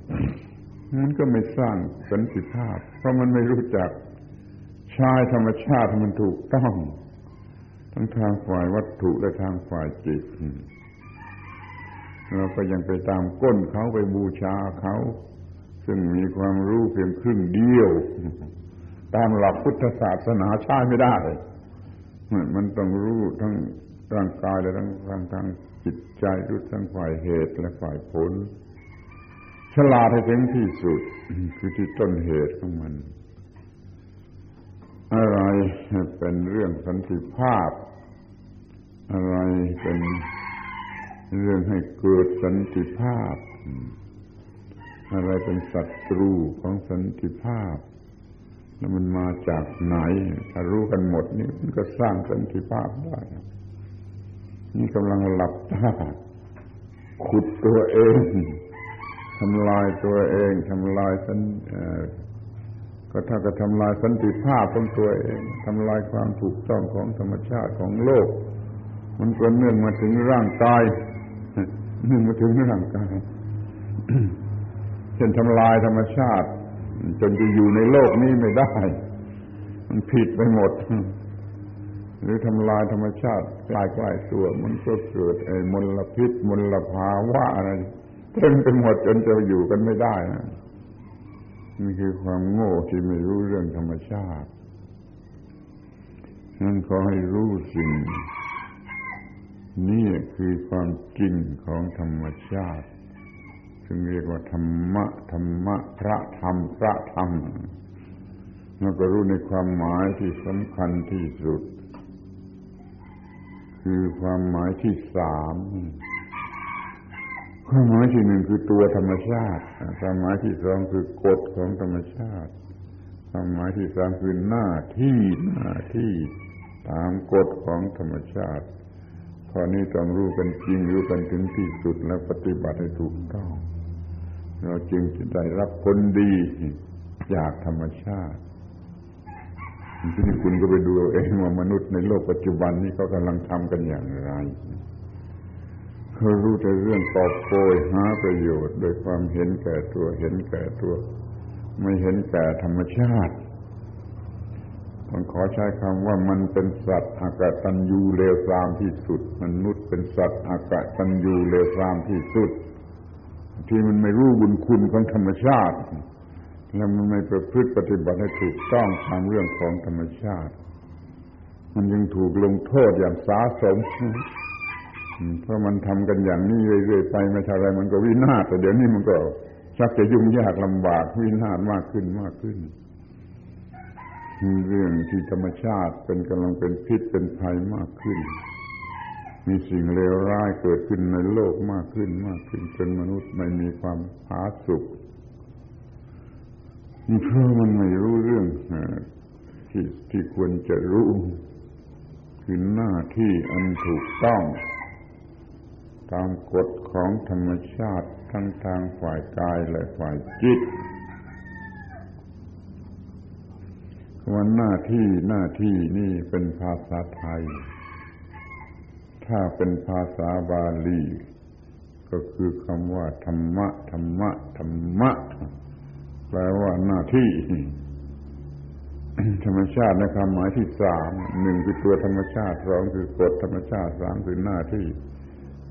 มันก็ไม่สร้างสันติภาพเพราะมันไม่รู้จักใช้ธรรมชาติมันถูกต้องทั้งทางฝ่ายวัตถุและทางฝ่ายจิตเราก็ยังไปตามก้นเขาไปบูชาเขาซึ่งมีความรู้เพียงครึ่งเดียวตามหลักพุทธศาสนาใช้ไม่ได้มันต้องรู้ทั้งร่างกายและทั้งทางทางจิตใจรู้ทั้งฝ่ายเหตุและฝ่ายผลฉลาดให้ถึงที่สุดคือที่ต้นเหตุของมันอะไรเป็นเรื่องสันติภาพอะไรเป็นเรื่องให้เกิดสันติภาพอะไรเป็นศัตรูของสันติภาพแล้วมันมาจากไหนถ้ารู้กันหมดนี่มันก็สร้างสันติภาพได้นี่กำลังหลับตาขุดตัวเองทำลายตัวเองทำลายสันก็ถ้าจะทำลายสันติภาพของตัวเองทำลายความถูกต้องของธรรมชาติของโลกมันก็เนื่องมาถึงร่างกายเนื่องมาถึงร่างกาย เช่นทำลายธรรมชาติจนจะอยู่ในโลกนี้ไม่ได้มันผิดไปหมดหรือทำลายธรรมชาติใกล้ๆตัวมันก็เกิดไอ้มลพิษมลภาวะอะไรเต็มไปหมดจนจะอยู่กันไม่ได้นะนี่คือความโง่ที่ไม่รู้เรื่องธรรมชาตินั่นขอให้รู้สิ่งนี่คือความจริงของธรรมชาติซึ่งเรียกว่าธรรมะธรรมะพระธรรมพระธรรมแล้วก็รู้ในความหมายที่สำคัญที่สุดคือความหมายที่สามความหมายที่หนึ่งคือตัวธรรมชาติความหมายที่สองคือกฎของธรรมชาติความหมายที่สามคือหน้าที่หน้าที่ตามกฎของธรรมชาติข้อนี้ต้องรู้กันจริงรู้กันถึงที่สุดและปฏิบัติให้ถูกต้องเราจึงจะได้รับผลดีจากธรรมชาติที่นี่คุณก็ไปดูเองว่ามนุษย์ในโลกปัจจุบันนี้เขากำลังทำกันอย่างไรเขารู้แต่เรื่องตอบโกยหาประโยชน์โดยความเห็นแก่ตัวเห็นแก่ตัวไม่เห็นแก่ธรรมชาติผมขอใช้คำว่ามันเป็นสัตว์อกตัญญูเลวทรามที่สุดมนุษย์เป็นสัตว์อกตัญญูเลวทรามที่สุดที่มันไม่รู้บุญคุณของธรรมชาติและมันไม่ประพฤติปฏิบัติให้ถูกต้องตามเรื่องของธรรมชาติมันยังถูกลงโทษอย่างสาสมเพราะมันทำกันอย่างนี้เรื่อยๆไปไม่เท่าไรมันก็วินาศแต่เดี๋ยวนี้มันก็ชักจะยุ่งยากลำบากวินาศมากขึ้นมากขึ้นเรื่องที่ธรรมชาติเป็นกำลังเป็นพิษเป็นภัยมากขึ้นมีสิ่งเลวร้ายเกิดขึ้นในโลกมากขึ้นมากขึ้นจนมนุษย์ไม่มีความผาสุกนี่เพราะมันไม่รู้เรื่องที่ที่ควรจะรู้คือหน้าที่อันถูกต้องตามกฎของธรรมชาติทั้งทางฝ่ายกายและฝ่ายจิตว่าหน้าที่หน้าที่นี่เป็นภาษาไทยถ้าเป็นภาษาบาลีก็คือคำว่าธรรมะธรรมะธรรมะแปลว่าหน้าที่ธรรมชาติในความหมายที่สามหนึ่งคือตัวธรรมชาติสองคือกฎธรรมชาติสามคือหน้าที่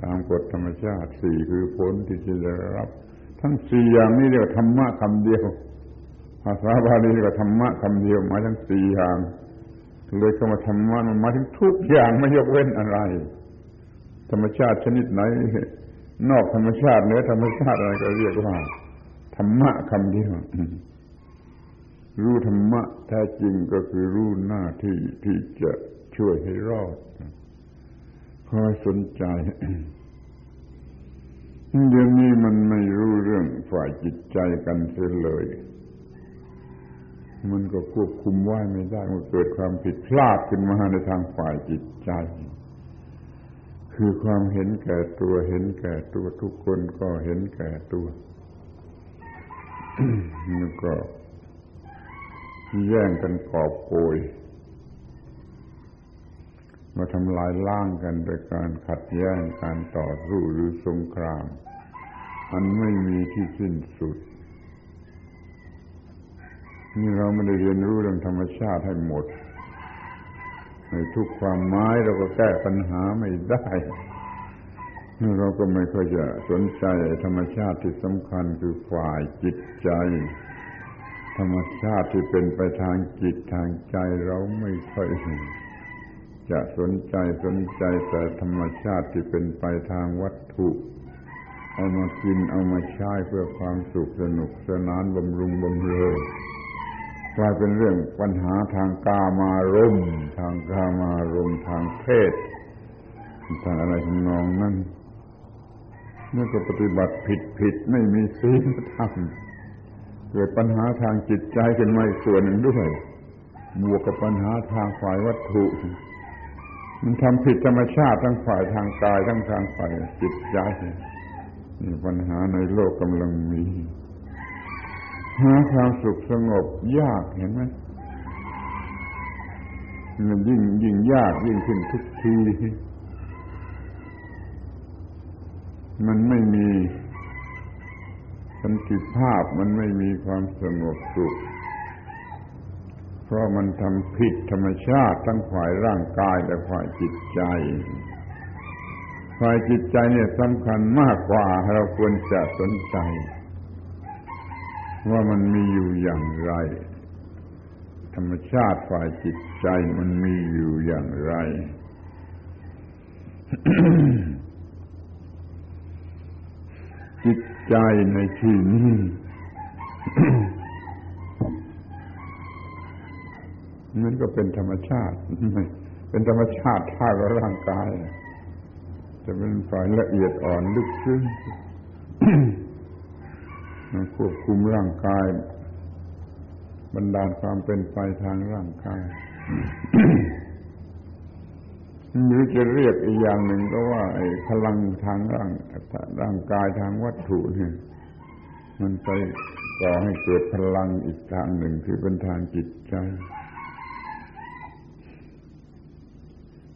ตามกฎธรรมชาติสี่คือผลที่จะได้รับทั้งสี่อย่างนี้เรียกธรรมะคำเดียวภาษาบาลีก็ธรรมะคำเดียวหมายถึงสี่อย่างเลยคำว่าธรรมะมันหมายถึงทุกอย่างไม่ยกเว้นอะไรธรรมชาติชนิดไหนนอกธรรมชาติเหนือธรรมชาติอะไรก็เรียกว่าธรรมะคำเดียวรู้ธรรมะแท้จริงก็คือรู้หน้าที่ที่จะช่วยให้รอดคอยสนใจเดี๋ยวนี้มันไม่รู้เรื่องฝ่ายจิตใจกันเสียเลยมันก็ควบคุมไว้ไม่ได้มันเกิดความผิดพลาดขึ้นมาในทางฝ่ายจิตใจคือความเห็นแก่ตัวเห็นแก่ตัวทุกคนก็เห็นแก่ตัว แล้วก็แย่งกันกอบโกย มาทำลายล้างกันโดยการขัดแย้งการต่อสู้หรือสงครามอันไม่มีที่สิ้นสุดนี่เราไม่ได้เรียนรู้เรื่องธรรมชาติให้หมดในทุกความหมายเราก็แก้ปัญหาไม่ได้เราก็ไม่ค่อยจะสนใจธรรมชาติที่สำคัญคือฝ่ายจิตใจธรรมชาติที่เป็นไปทางจิตทางใจเราไม่ค่อยจะสนใจสนใจแต่ธรรมชาติที่เป็นไปทางวัตถุเอามากินเอามาใช้เพื่อความสุขสนุกสนานบำรุงบำเรอกลายเป็นเรื่องปัญหาทางกามารมณ์ทางกามารมณ์ทางเพศทางอะไรทำนองนั้นนี่ก็ปฏิบัติผิดผิดไม่มีศีลธรรมเกิดปัญหาทางจิตใจเป็นไม่ส่วนหนึ่งด้วยบวกกับปัญหาทางฝ่ายวัตถุมันทำผิดธรรมชาติทั้งฝ่ายทางกายทั้งทางฝ่ายจิตใจนี่ปัญหาในโลกกำลังมีหาความสุขสงบยากเห็นไหมมันยิ่งยิ่งยากยิ่งขึ้นทุกทีมันไม่มีสันติภาพมันไม่มีความสงบสุขเพราะมันทำผิดธรรมชาติทั้งฝ่ายร่างกายและฝ่ายจิตใจฝ่ายจิตใจเนี่ยสำคัญมากกว่าเราควรจะสนใจว่ามันมีอยู่อย่างไรธรรมชาติฝ่ายจิตใจมันมีอยู่อย่างไร จิตใจในที่นี้ มันก็เป็นธรรมชาติ เป็นธรรมชาติท่ากับร่างกายจะเป็นฝ่ายละเอียดอ่อนลึกซึ้ง มันควบคุมร่างกายบันดาลความเป็นไปทางร่างกาย หรือจะเรียกอีกอย่างหนึ่งก็ว่าไอ้พลังทางร่างร่างกายทางวัตถุเนี่ยมันไปก่อให้เกิดพลังอีกทางหนึ่งคือเป็นทางจิตใจ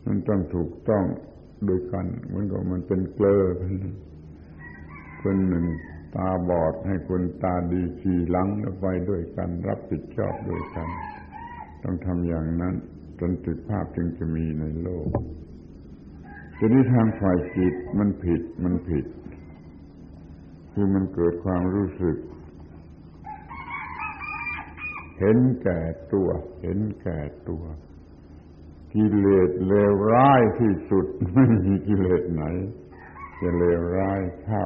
มันต้องถูกต้องโดยกันเหมือนกับมันเป็นเกลอคนหนึ่งตาบอดให้คนตาดีขี่หลังแล้วไปด้วยกันรับผิดชอบด้วยกันต้องทำอย่างนั้นสันติภาพจึงจะมีในโลกแต่นี่ทางฝ่ายจิตมันผิดมันผิดคือมันเกิดความรู้สึกเห็นแก่ตัวเห็นแก่ตัวกิเลสเลวร้ายที่สุดไม่มีกิเลสไหนจะเลวร้ายเท่า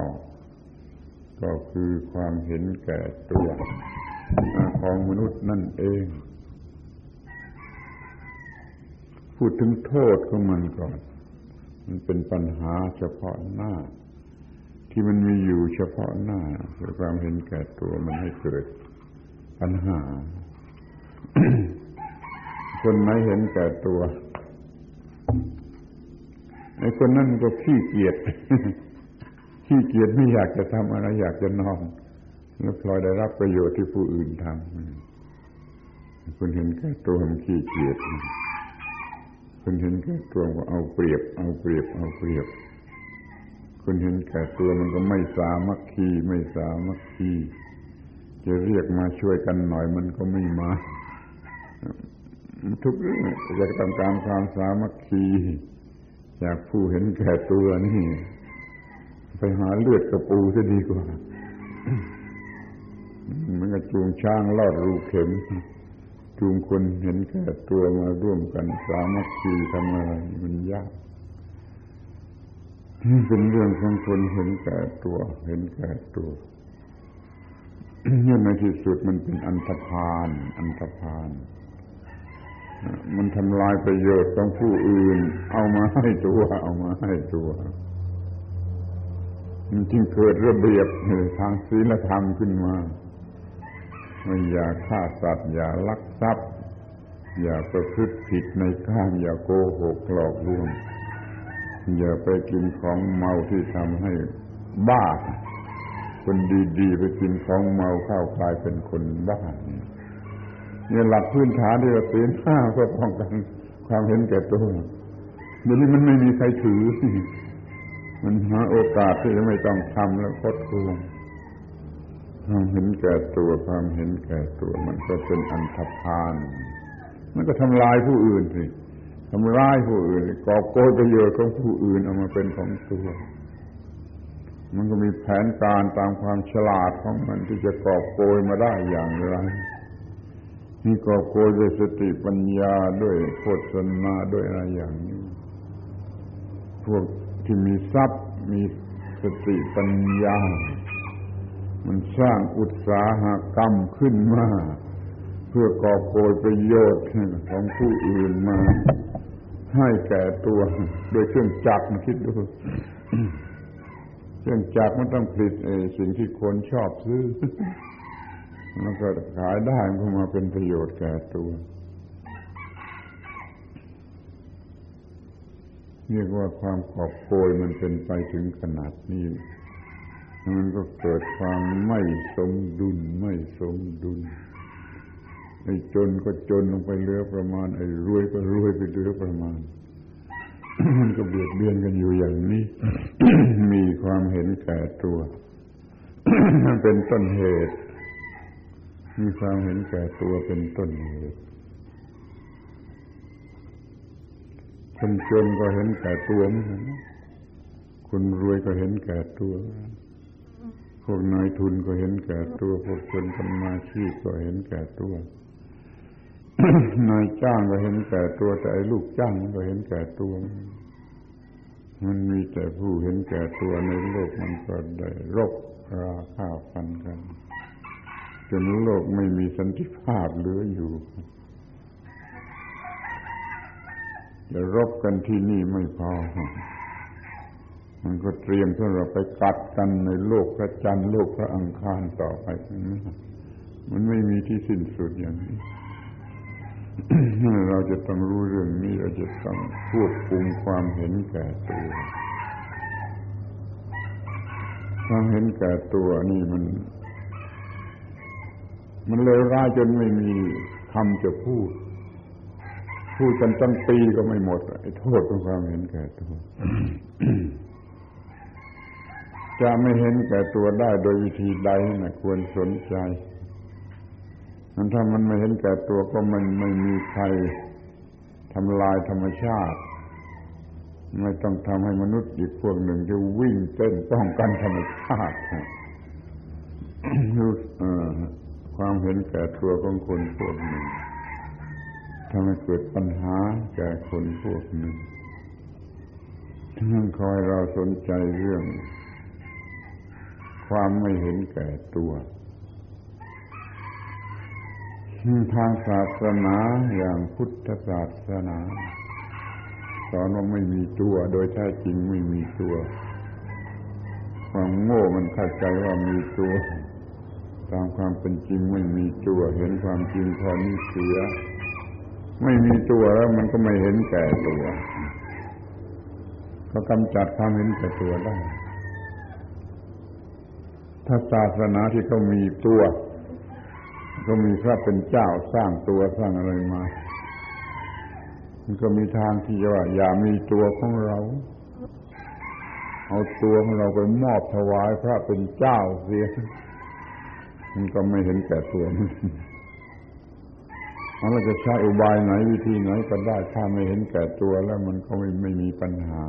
ก็คือความเห็นแก่ตัวของมนุษย์นั่นเองพูดถึงโทษของมันก่อนมันเป็นปัญหาเฉพาะหน้าที่มันมีอยู่เฉพาะหน้าคือความเห็นแก่ตัวมันให้เกิดปัญหา คนไม่เห็นแก่ตัวไอ้คนนั้นก็ขี้เกียจ ขี้เกียจไม่อยากจะทำอะไรอยากจะนอนแล้วพลอยได้รับประโยชน์ที่ผู้อื่นทำคนเห็นแก่ตัวมันขี้เกียจคนเห็นแก่ตัวก็เอาเปรียบเอาเปรียบเอาเปรียบคนเห็นแก่ตัวมันก็ไม่สามัคคีไม่สามัคคีจะเรียกมาช่วยกันหน่อยมันก็ไม่มาทุกเรื่องจะต้องการความสามัคคีจากผู้เห็นแก่ตัวนี่ไปหาเลือดกระปูจะดีกว่ามันก็จูงช้างลอดรูเข็มจูงคนเห็นแก่ตัวมาร่วมกันสามัคคีทำอะไรมันยากนี่เป็นเรื่องของคนเห็นแก่ตัวเห็นแก่ตัวเนี่ยในที่สุดมันเป็นอันธพาลอันธพาลมันทำลายประโยชน์ของผู้อื่นเอามาให้ตัวเอามาให้ตัวมันจึงเกิดระเบียบทางศีลธรรมขึ้นมาอย่าฆ่าสัตว์อย่าลักทรัพย์อย่าประพฤติผิดในข้ามอย่าโกหกหลอกลวงอย่าไปกินของเมาที่ทำให้บ้าคนดีๆไปกินของเมาเข้ากลายเป็นคนบ้าเนี่ยหลักพื้นฐานที่เราศีลห้าเพื่อป้องกันความเห็นแก่ตัว เดี๋ยวนี้มันไม่มีใครถือมันหาโอกาสที่จะไม่ต้องทำแล้วคดโกงความเห็นแก่ตัวความเห็นแก่ตัวมันก็เป็นอันธพาลมันก็ทำลายผู้อื่นสิทำร้ายผู้อื่นกอบโกยประโยชน์ของผู้อื่นเอามาเป็นของตัวมันก็มีแผนการตามความฉลาดของมันที่จะกอบโกยมาได้อย่างไรมีกอบโกยด้วยสติปัญญาด้วยโฆษณาด้วยอะไรอย่างนี้พวกที่มีทรัพย์มีสติปัญญามันสร้างอุตสาหกรรมขึ้นมาเพื่อกอบโกยประโยชน์ของผู้อื่นมาให้แก่ตัวโดยเครื่องจักรมาคิดดูเครื่องจักรมันต้องผลิตสิ่งที่คนชอบซื้อมันก็ขายได้มันก็มาเป็นประโยชน์แก่ตัวเรียกว่าความกอบโกยมันเป็นไปถึงขนาดนี้มันก็เกิดความไม่สมดุลไม่สมดุลไอ้จนก็จนลงไปเหลือประมาณไอ้รวยก็รวยไปเหลือประมาณ มันก็เบียดเบียนกันอยู่อย่างนี้ มีความเห็นแก่ตัว เป็นต้นเหตุมีความเห็นแก่ตัวเป็นต้นเหตุคนจนก็เห็นแก่ตัวเหมือนกันคนรวยก็เห็นแก่ตัวพวกนายทุนก็เห็นแก่ตัวพวกคนทำมาชีพก็เห็นแก่ตัว นายจ้างก็เห็นแก่ตัวแต่ไอ้ลูกจ้างมันก็เห็นแก่ตัวมันมีแต่ผู้เห็นแก่ตัวในโลกมันก็ได้รบราฆ่าฟันกันจนโลกไม่มีสันติภาพเหลืออยู่แต่รบกันที่นี่ไม่พอมันก็เตรียมสำหรับไปกัดกันในโลกพระจันทร์โลกพระอังคารต่อไปมันไม่มีที่สิ้นสุดอย่างนี้ เราจะต้องรู้เรื่องนี้เราจะต้องควบคุมความเห็นแก่ตัวความเห็นแก่ตัวนี่มันมันเลวร้ายจนไม่มีคำจะพูดพูดกันตั้งปีก็ไม่หมดไอ้โทษของความเห็นแก่ตัว จะไม่เห็นแก่ตัวได้โดยวิธีใดนะควรสนใจถ้ามันไม่เห็นแก่ตัวก็มันไม่มีใครทำลายธรรมชาติไม่ต้องทำให้มนุษย์อีกพวกหนึ่งจะวิ่งเต้นป้องกันธรรมชาติ ความเห็นแก่ตัวของคนพวกหนึ่งทำให้เกิดปัญหาแก่คนพวกหนึ่งท่านคอยเราสนใจเรื่องความไม่เห็นแก่ตัวทางศาสนาอย่างพุทธศาสนาสอนว่าไม่มีตัวโดยแท้จริงไม่มีตัวความโง่มันเข้าใจว่ามีตัวตามความเป็นจริงไม่มีตัวเห็นความจริงพอนี้เสียไม่มีตัวแล้วมันก็ไม่เห็นแก่ตัวก็กำจัดความเห็นแก่ตัวได้ถ้าศาสนาที่เขามีตัวก็มีพระเป็นเจ้าสร้างตัวสร้างอะไรมามันก็มีทางที่จะว่าอย่ามีตัวของเราเอาตัวของเราไปมอบถวายพระเป็นเจ้าเสียมันก็ไม่เห็นแก่ตัวมันเราจะใช้อุบายไหนวิธีไหนก็ได้ถ้าไม่เห็นแก่ตัวแล้วมันก็ไม่ไม่มีปัญหา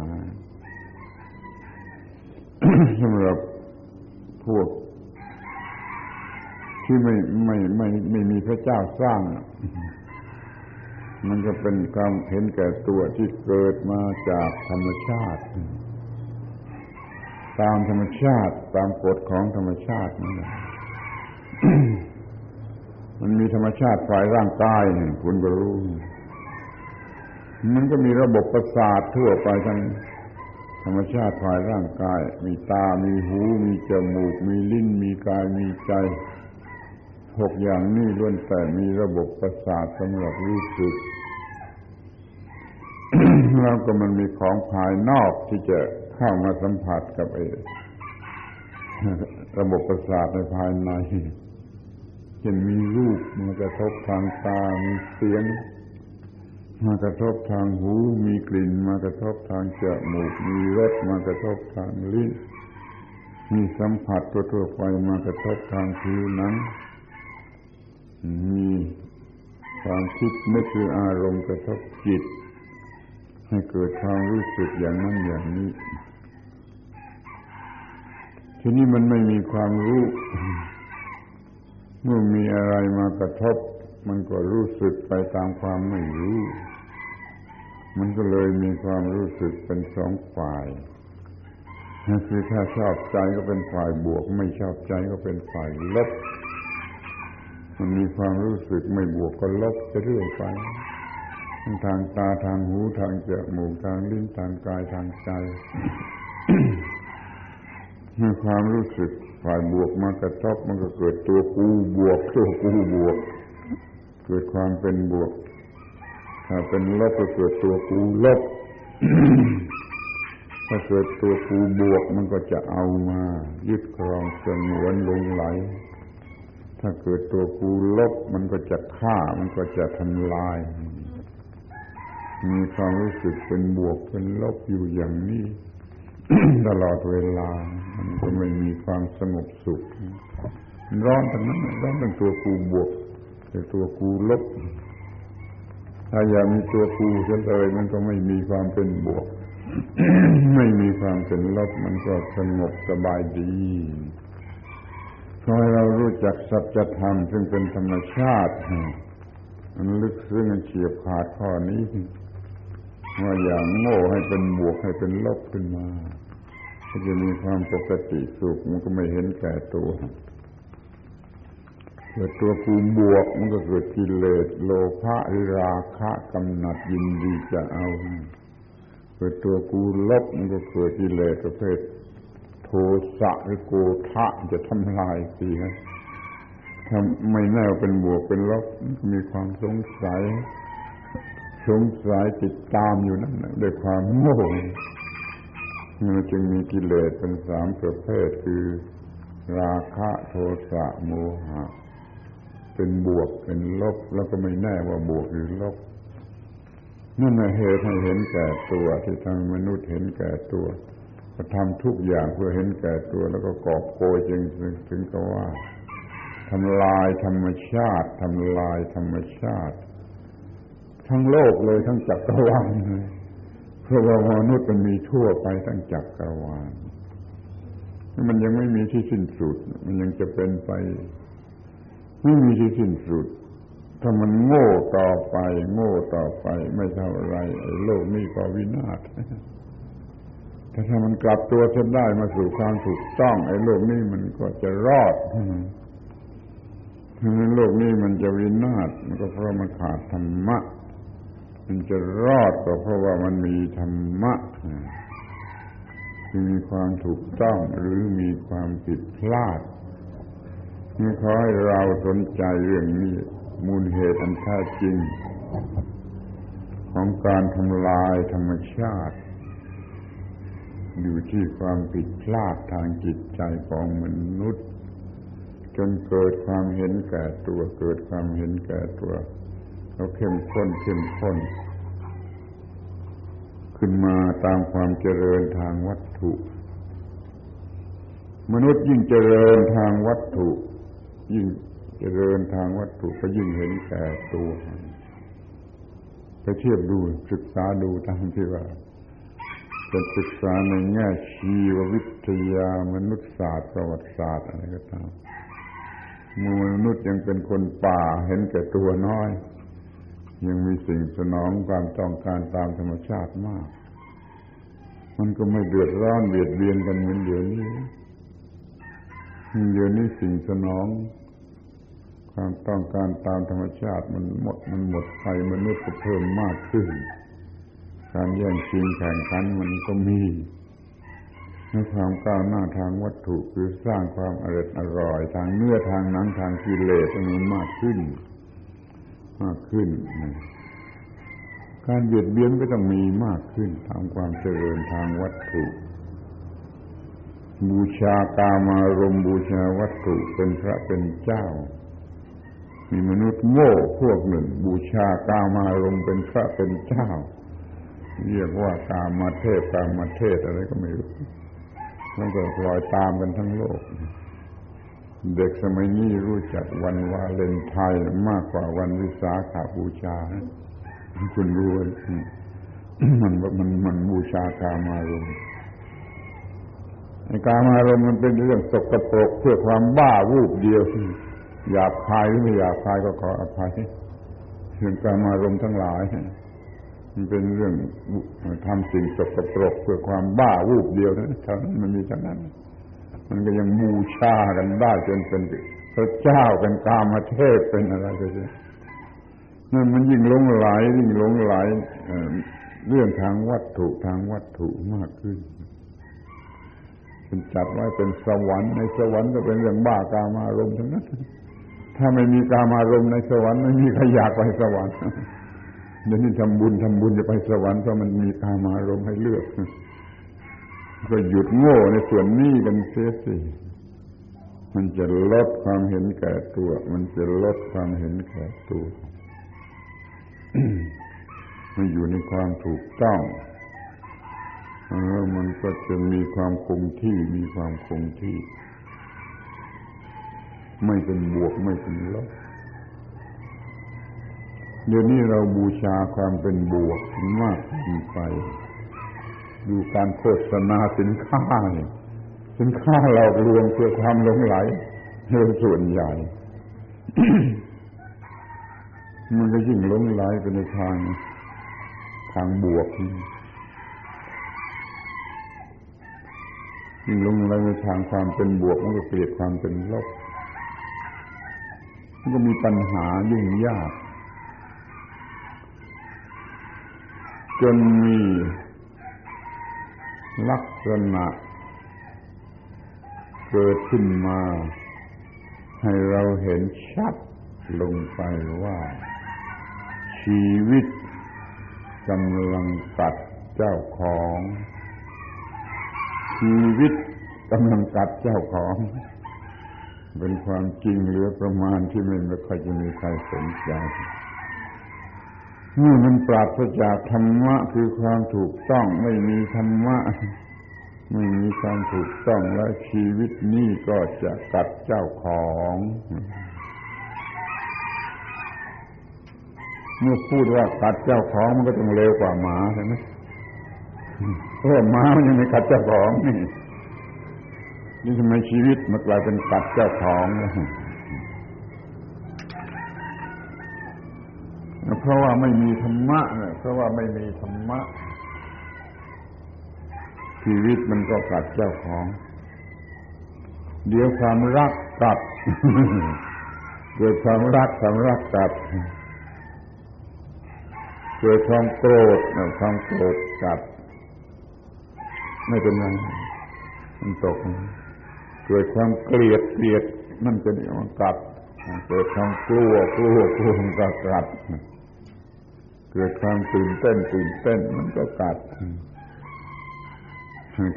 สำหรับพวกที่ไม่ไม่ไม่ไม่มีพระเจ้าสร้างมันจะเป็นความเห็นแก่ตัวที่เกิดมาจากธรรมชาติตามธรรมชาติตามกฎของธรรมชาตินั่นแหละ มันมีธรรมชาติฝ่ายร่างกายเนี่ยคุณก็รู้มันก็มีระบบประสาททั่วไปทั้งธรรมชาติฝ่ายร่างกายมีตามีหูมีจมูกมีลิ้นมีกายมีใจหกอย่างนี้ล้วนแต่มีระบบประสาทสำหรับรู้สึก แล้วก็มันมีของภายนอกที่จะเข้ามาสัมผัสกับไอ้ ระบบประสาทในภายในเช่นมีรูปมากระทบทางตามีเสียง มากระทบทางหูมีกลิ่นมากระทบทางจมูกมีรสมากระทบทางลิ้นมีสัมผัสทั่วๆไปมากระทบทางผิวหนังมีความคิดนึกคืออารมณ์กระทบจิตให้เกิดความรู้สึกอย่างนั้นอย่างนี้ทีนี้มันไม่มีความรู้เมื่อมีอะไรมากระทบมันก็รู้สึกไปตามความไม่รู้มันก็เลยมีความรู้สึกเป็นสองฝ่ายคือถ้าชอบใจก็เป็นฝ่ายบวกไม่ชอบใจก็เป็นฝ่ายลบมันมีความรู้สึกไม่บวกก็ลบไปเรื่อยไปทางตาทางหูทางจมูกทางลิ้นทางกายทางใจ มีความรู้สึกฝ่ายบวกมากระทบมันก็เกิดตัวกูบวกตัวกูบวกเกิดความเป็นบวกถ้าเป็นลบก็เกิดตัวกูลบ ถ้าเกิดตัวกูบวกมันก็จะเอามายึดครองสงวนหลงไหลถ้าเกิดตัวกูลบมันก็จะฆ่ามันก็จะทำลายมีความรู้สึกเป็นบวกเป็นลบอยู่อย่างนี้ ตลอดเวลามันก็ไม่มีความสงบสุขร้อนทั้งนั้นร้อนทั้งตัวกูบวกแต่ตัวกูลบถ้าอยากมีตัวกูเฉยๆมันก็ไม่มีความเป็นบวก ไม่มีความเป็นลบมันก็สงบสบายดีขอให้เรารู้จักสัจธรรมซึ่งเป็นธรรมชาติอันลึกซึ้งอันเฉียบขาดข้อนี้ว่าอย่างโง่ให้เป็นบวกให้เป็นลบขึ้นมาก็จะมีความปกติสุขมันก็ไม่เห็นแก่ตัวเกิดตัวกูบวกมันก็เกิดกิเลสโลภะหรือราคะกำหนัดยินดีจะเอาเกิดตัวกูลบมันก็เกิดกิเลสประเภทโทสะหรือโกธะจะทำลายสิฮะทำไม่แน่เป็นบวกเป็นลบมีความสงสัยสงสัยติดตามอยู่นั่นนะด้วยความโง่มันจึงมีกิเลสเป็นสามประเภทคือราคะโทสะโมหะเป็นบวกเป็นลบแล้วก็ไม่แน่ว่าบวกหรือลบนั่นน่ะเหตุให้เห็นแก่ตัวที่ทำมนุษย์เห็นแก่ตัวทำทุกอย่างเพื่อเห็นแก่ตัวแล้วก็กอบโกยจนถึงกับว่าทำลายธรรมชาติทำลายธรรมชาติทั้งโลกเลยทั้งจักรวาลเลยเพราะว่ามนุษย์มันมีทั่วไปทั้งจักรวาลมันยังไม่มีที่สิ้นสุดมันยังจะเป็นไปไม่มีที่สิ้นสุดถ้ามันโง่ต่อไปโง่ต่อไปไม่เท่าไรโลกนี้ก็วินาศแต่ถ้ามันกลับตัวเส้นได้มาสู่ความถูกต้องไอ้โลกนี้มันก็จะรอดโลกนี้มันจะวินาศมันก็เพราะมันขาดธรรมะมันจะรอดก็เพราะว่ามันมีธรรมะมีความถูกต้องหรือมีความผิดพลาดนี่ขอให้เราสนใจเรื่องนี้มูลเหตุอันแท้จริงของการทำลายธรรมชาติอยู่ที่ความผิดพลาดทางจิตใจของมนุษย์จนเกิดความเห็นแก่ตัวเกิดความเห็นแก่ตัวแล้วเข้มข้นเข้มข้นขึ้นมาตามความเจริญทางวัตถุมนุษย์ยิ่งเจริญทางวัตถุยิ่งเจริญทางวัตถุก็ยิ่งเห็นแก่ตัวไปเทียบดูศึกษาดูตามที่ว่าจะศึกษาในแง่ชีววิทยามนุษยศาสตร์ประวัติศาสตร์อะไรก็ตามมนุษย์ยังเป็นคนป่าเห็นแก่ตัวน้อยยังมีสิ่งสนองความต้องการตามธรรมชาติมากมันก็ไม่เดือดร้อนเบียดเบียนกันเหมือนเดี๋ยวนี้เดี๋ยวนี้สิ่งสนองความต้องการตามธรรมชาติมันหมดมันหมดไปมนุษย์ก็เพิ่มมากขึ้นการแย่งชิงแข่งขันมันก็มีในความก้าวหน้าทางวัตถุคือสร้างความอร่อยอร่อยทางเนื้อทางหนังทางกิเลสมันมากขึ้นมากขึ้นการเบียดเบียนก็ต้องมีมากขึ้นตามความเจริญทางวัตถุบูชากามารมณ์บูชาวัตถุเป็นพระเป็นเจ้า มีมนุษย์โง่พวกหนึ่งบูชากามารมณ์เป็นพระเป็นเจ้าเรียกว่ากามเทพกามเทศอะไรก็ไม่รู้มันก็ลอยตามกันทั้งโลกเด็กสมัยนี้รู้จักวันวาเลนไทน์มากกว่าวันวิสาขบูชาคุณรู้ว่ามันมันมันบูชากามารมณ์กามารมณ์มันเป็นเรื่องสกปรกเพื่อความบ้าวูบเดียวหยาบคายหรือไม่หยาบคายก็ขออภัยเรื่องกามารมณ์ทั้งหลายมันเป็นเรื่องทำสิ่งสกปรกเพื่อความบ้าวูบเดียวนะทั้งนั้นมันมีทั้งนั้นมันก็ยังบูชากันได้จนเป็นพระเจ้าเป็นกามเทพเป็นอะไรก็ได้นั่นมันยิ่งหลงไหลยิ่งหลงไหลเรื่องทางวัตถุทางวัตถุมากขึ้นเป็นจัดไว้เป็นสวรรค์ในสวรรค์ก็เป็นเรื่องบ้ากามารมณ์ทั้งนั้นถ้าไม่มีกามารมณ์ในสวรรค์ไม่มีใครอยากไปสวรรค์เดี๋ยวนี้ทำบุญทำบุญจะไปสวรรค์เพราะมันมีกามารมณ์ให้เลือกก็หยุดโง่ในส่วนนี้กันเสียสิมันจะลดความเห็นแก่ตัวมันจะลดความเห็นแก่ตัว มันอยู่ในความถูกต้องแล้วมันก็จะมีความคงที่มีความคงที่ไม่เป็นบวกไม่เป็นลบเดี๋ยวนี้เราบูชาความเป็นบวกมากไปดูการโฆษณาสินค้าสินค้าหลอกลวงเพื่อความหลงไหลโดยส่วนใหญ่ มันก็ยิ่งหลงไหลไปในทางทางบวกยิ่งหลงไหลในทางความเป็นบวกมันก็เกลียดความเป็นลบมันก็มีปัญหายุ่งยากจนมีลักษณะเกิดขึ้นมาให้เราเห็นชัดลงไปว่าชีวิตกำลังกัดเจ้าของชีวิตกำลังกัดเจ้าของเป็นความจริงเหลือประมาณที่ไม่ค่อยจะมีใครสนใจนี่มันปราศจากธรรมะคือความถูกต้องไม่มีธรรมะไม่มีความถูกต้องแล้วชีวิตนี้ก็จะกัดเจ้าของเมื่อพูดว่ากัดเจ้าของมันก็ต้องเร็วกว่าหมาใช่ไหมเพราะหมามันยังไม่กัดเจ้าของนี่นี่ทำไมชีวิตมันกลายเป็นกัดเจ้าของแล้วเพราะว่าไม่มีธรรมะเนี่ยเพราะว่าไม่มีธรรมะชีวิตมันก็กัดเจ้าของเดี๋ยวความรักกัดเกิดความรักความรักกัดเกิดความโกรธความโกรธกัดไม่เป็นไรมันตกเกิดความเกลียดเกลียดนั่นเป็นความกัดเกิดความกลัวกลัวกลัวมันก็กัดเกิดความตื่นเต้นตื่นเต้นมันก็กัด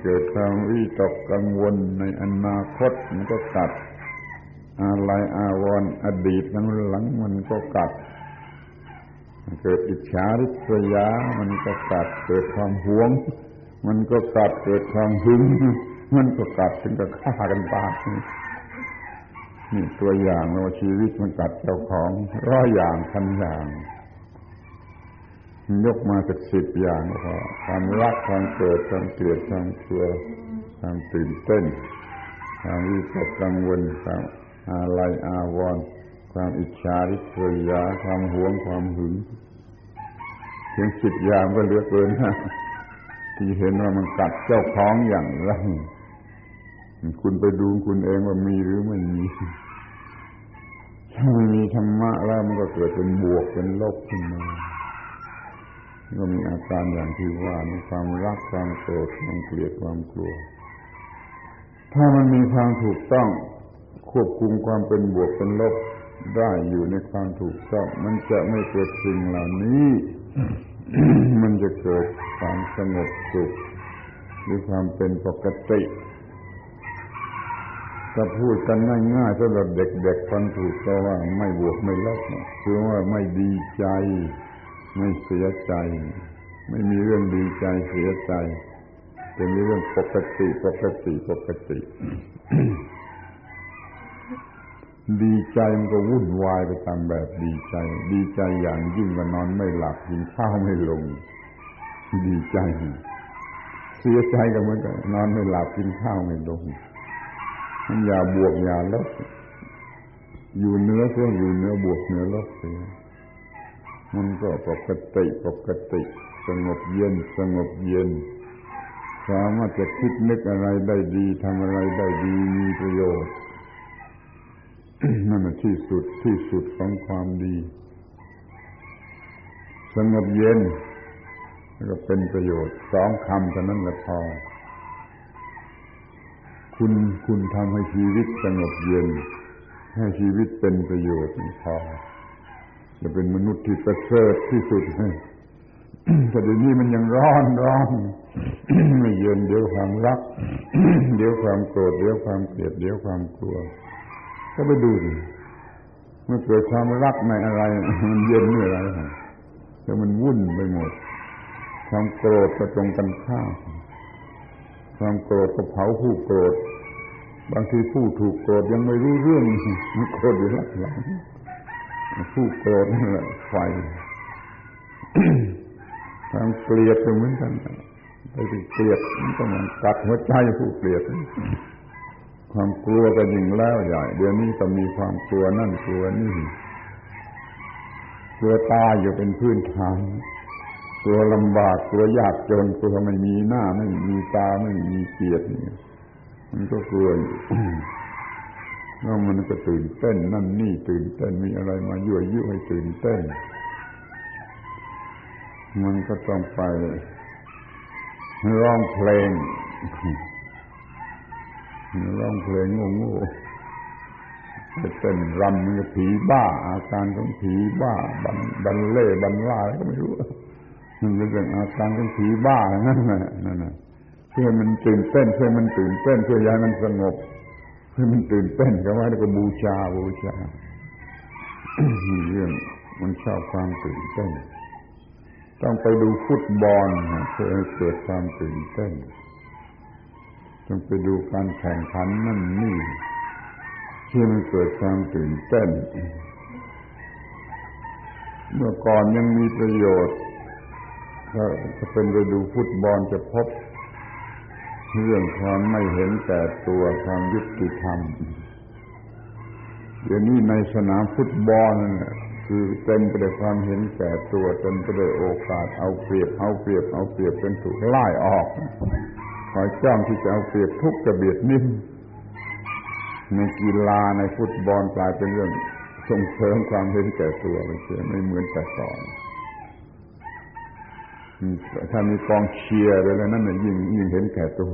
เกิดความวิตกกังวลในอนาคตมันก็กัดอาลัยอาวรณ์อดีตนั้นหลังมันก็กัดเกิดอิจฉาริษยามันก็กัดเกิดความหวงมันก็กัดเกิดความหึงมันก็กัดถึงกับฆ่ากันตายนี่ตัวอย่างเราชีวิตมันกัดเจ้าของร้อยอย่างพันอย่างยกมาสักสิบอย่างพอความรักความโกรธความเกลียดความกลัวความตื่นเต้นความวิตกกังวลความอาลัยอาวรณ์ความอิจฉาริษยาความหวงความหึงถึงสิบอย่างก็เหลือเกินนะที่เห็นว่ามันกัดเจ้าของอย่างไรคุณไปดูคุณเองว่ามีหรือไม่มีถ้าไม่มีธรรมะแล้วมันก็เกิดเป็นบวกเป็นลบขึ้นมาก็มีอาการอย่างที่ว่ามีความรักความโกรธความเกลียดความกลัวถ้ามันมีความถูกต้องควบคุมความเป็นบวกเป็นลบได้อยู่ในความถูกต้องมันจะไม่เกิดสิ่งเหล่านี้ มันจะเกิดความสงบสุขหรือความเป็นปกติ ถ้าพูดกันง่ายๆสำหรับเด็กๆฟังถูกก็ว่าไม่บวกไม่ลบคือว่าไม่ดีใจไม่เสียใจไม่มีเรื่องดีใจเสียใจเป็นเรื่องปกติปกติปกติ ดีใจมันก็วุ่นวายไปตามแบบดีใจดีใจอย่างยิ่งก็นอนไม่หลับกินข้าวไม่ลงดีใจเสียใจก็เหมือนกันนอนไม่หลับกินข้าวไม่ลงอย่าบวกอย่าลบอยู่เนื้อเสียอยู่เนื้อบวกเนื้อลบเสียมันก็ปกติปกติสงบเย็นสงบเย็นสามารถจะคิดนึกอะไรได้ดีทำอะไรได้ดีมีประโยชน์ นั่นที่สุดที่สุดของความดีสงบเย็นแล้วก็เป็นประโยชน์สองคำเท่านั้นแหละพอคุณคุณทำให้ชีวิตสงบเย็นให้ชีวิตเป็นประโยชน์พอจะเป็นมนุษย์ที่ประเสริฐที่สุด แต่เดี๋ยวนี้มันยังร้อนร้อน ไม่เย็นเดี๋ยวความรัก เดี๋ยวความโกรธเดี๋ยวความเกลียดเดี๋ยวความกลัวก็ไปดูสิเมื่อเกิดความรักในอะไรมันเย็นเมื่อไรแต่มันวุ่นไปหมดความโกรธก็ตรงกันข้ามความโกรธก็เผาผู้โกรธบางทีผู้ถูกโกรธยังไม่รู้เรื่องมันโกรธอยู่หลังหลังผู้โกรธนั่นแหละไฟ ความเกลียดก็เหมือนกันไปเกลียดมันก็มันกัดหัวใจผู้เกลียดความกลัวก็ยิ่งแล้วใหญ่เดี๋ยวนี้ก็มีความกลัวนั่นกลัวนี่กลัวตายอยู่เป็นพื้นฐานกลัวลำบากกลัวยากจนกลัวไม่มีหน้าไม่มีตาไม่มีเกียรติมันก็กลัวอยู่ แล้วมันก็ตื่นเต้นนั่นนี่ตื่นเต้นมีอะไรมายั่วยุให้ตื่นเต้นมันก็ต้องไปร้องเพลง ร้องเพลงโง่ๆไปเต้นรำมันก็ผีบ้าอาการของผีบ้าบันบันเล่บันล่าอะไรก็ไม่รู้มันเป็นเรื่องอาการของผีบ้านั่นแหละนั่นแหละเพื่อมันตื่นเต้นเพื่อมันตื่นเต้นเพื่อย้ายมันสงบเพื่อมันตื่นเต้นก็ว่าแล้วก็บูชาบูชา เรื่องมันชอบความตื่นเต้นต้องไปดูฟุตบอลเพื่อให้เกิดความตื่นเต้นต้องไปดูการแข่งขันนั่นนี่เพื่อมันเกิดความตื่นเต้นเมื่อก่อนยังมีประโยชน์ถ้าจะเป็นไปดูฟุตบอลจะพบเรื่องความไม่เห็นแต่ตัวความยุติธรรมเดี๋ยวนี้ในสนามฟุตบอลคือเต็มไปด้วยความเห็นแก่ตัวเต็มไปด้วยโอกาสเอาเปรียบเอาเปรียบเอาเปรียบจนถูกไล่ออกคอยจ้องที่จะเอาเปรียบทุกกระเบียดนิ้วในกีฬาในฟุตบอลกลายเป็นเรื่องส่งเสริมความเห็นแก่ตัวไปเสียไม่เหมือนแต่ก่อนถ้ามีกองเชียร์อะไรนั่นน่ะยิ่งยิ่งเห็นแก่ตัว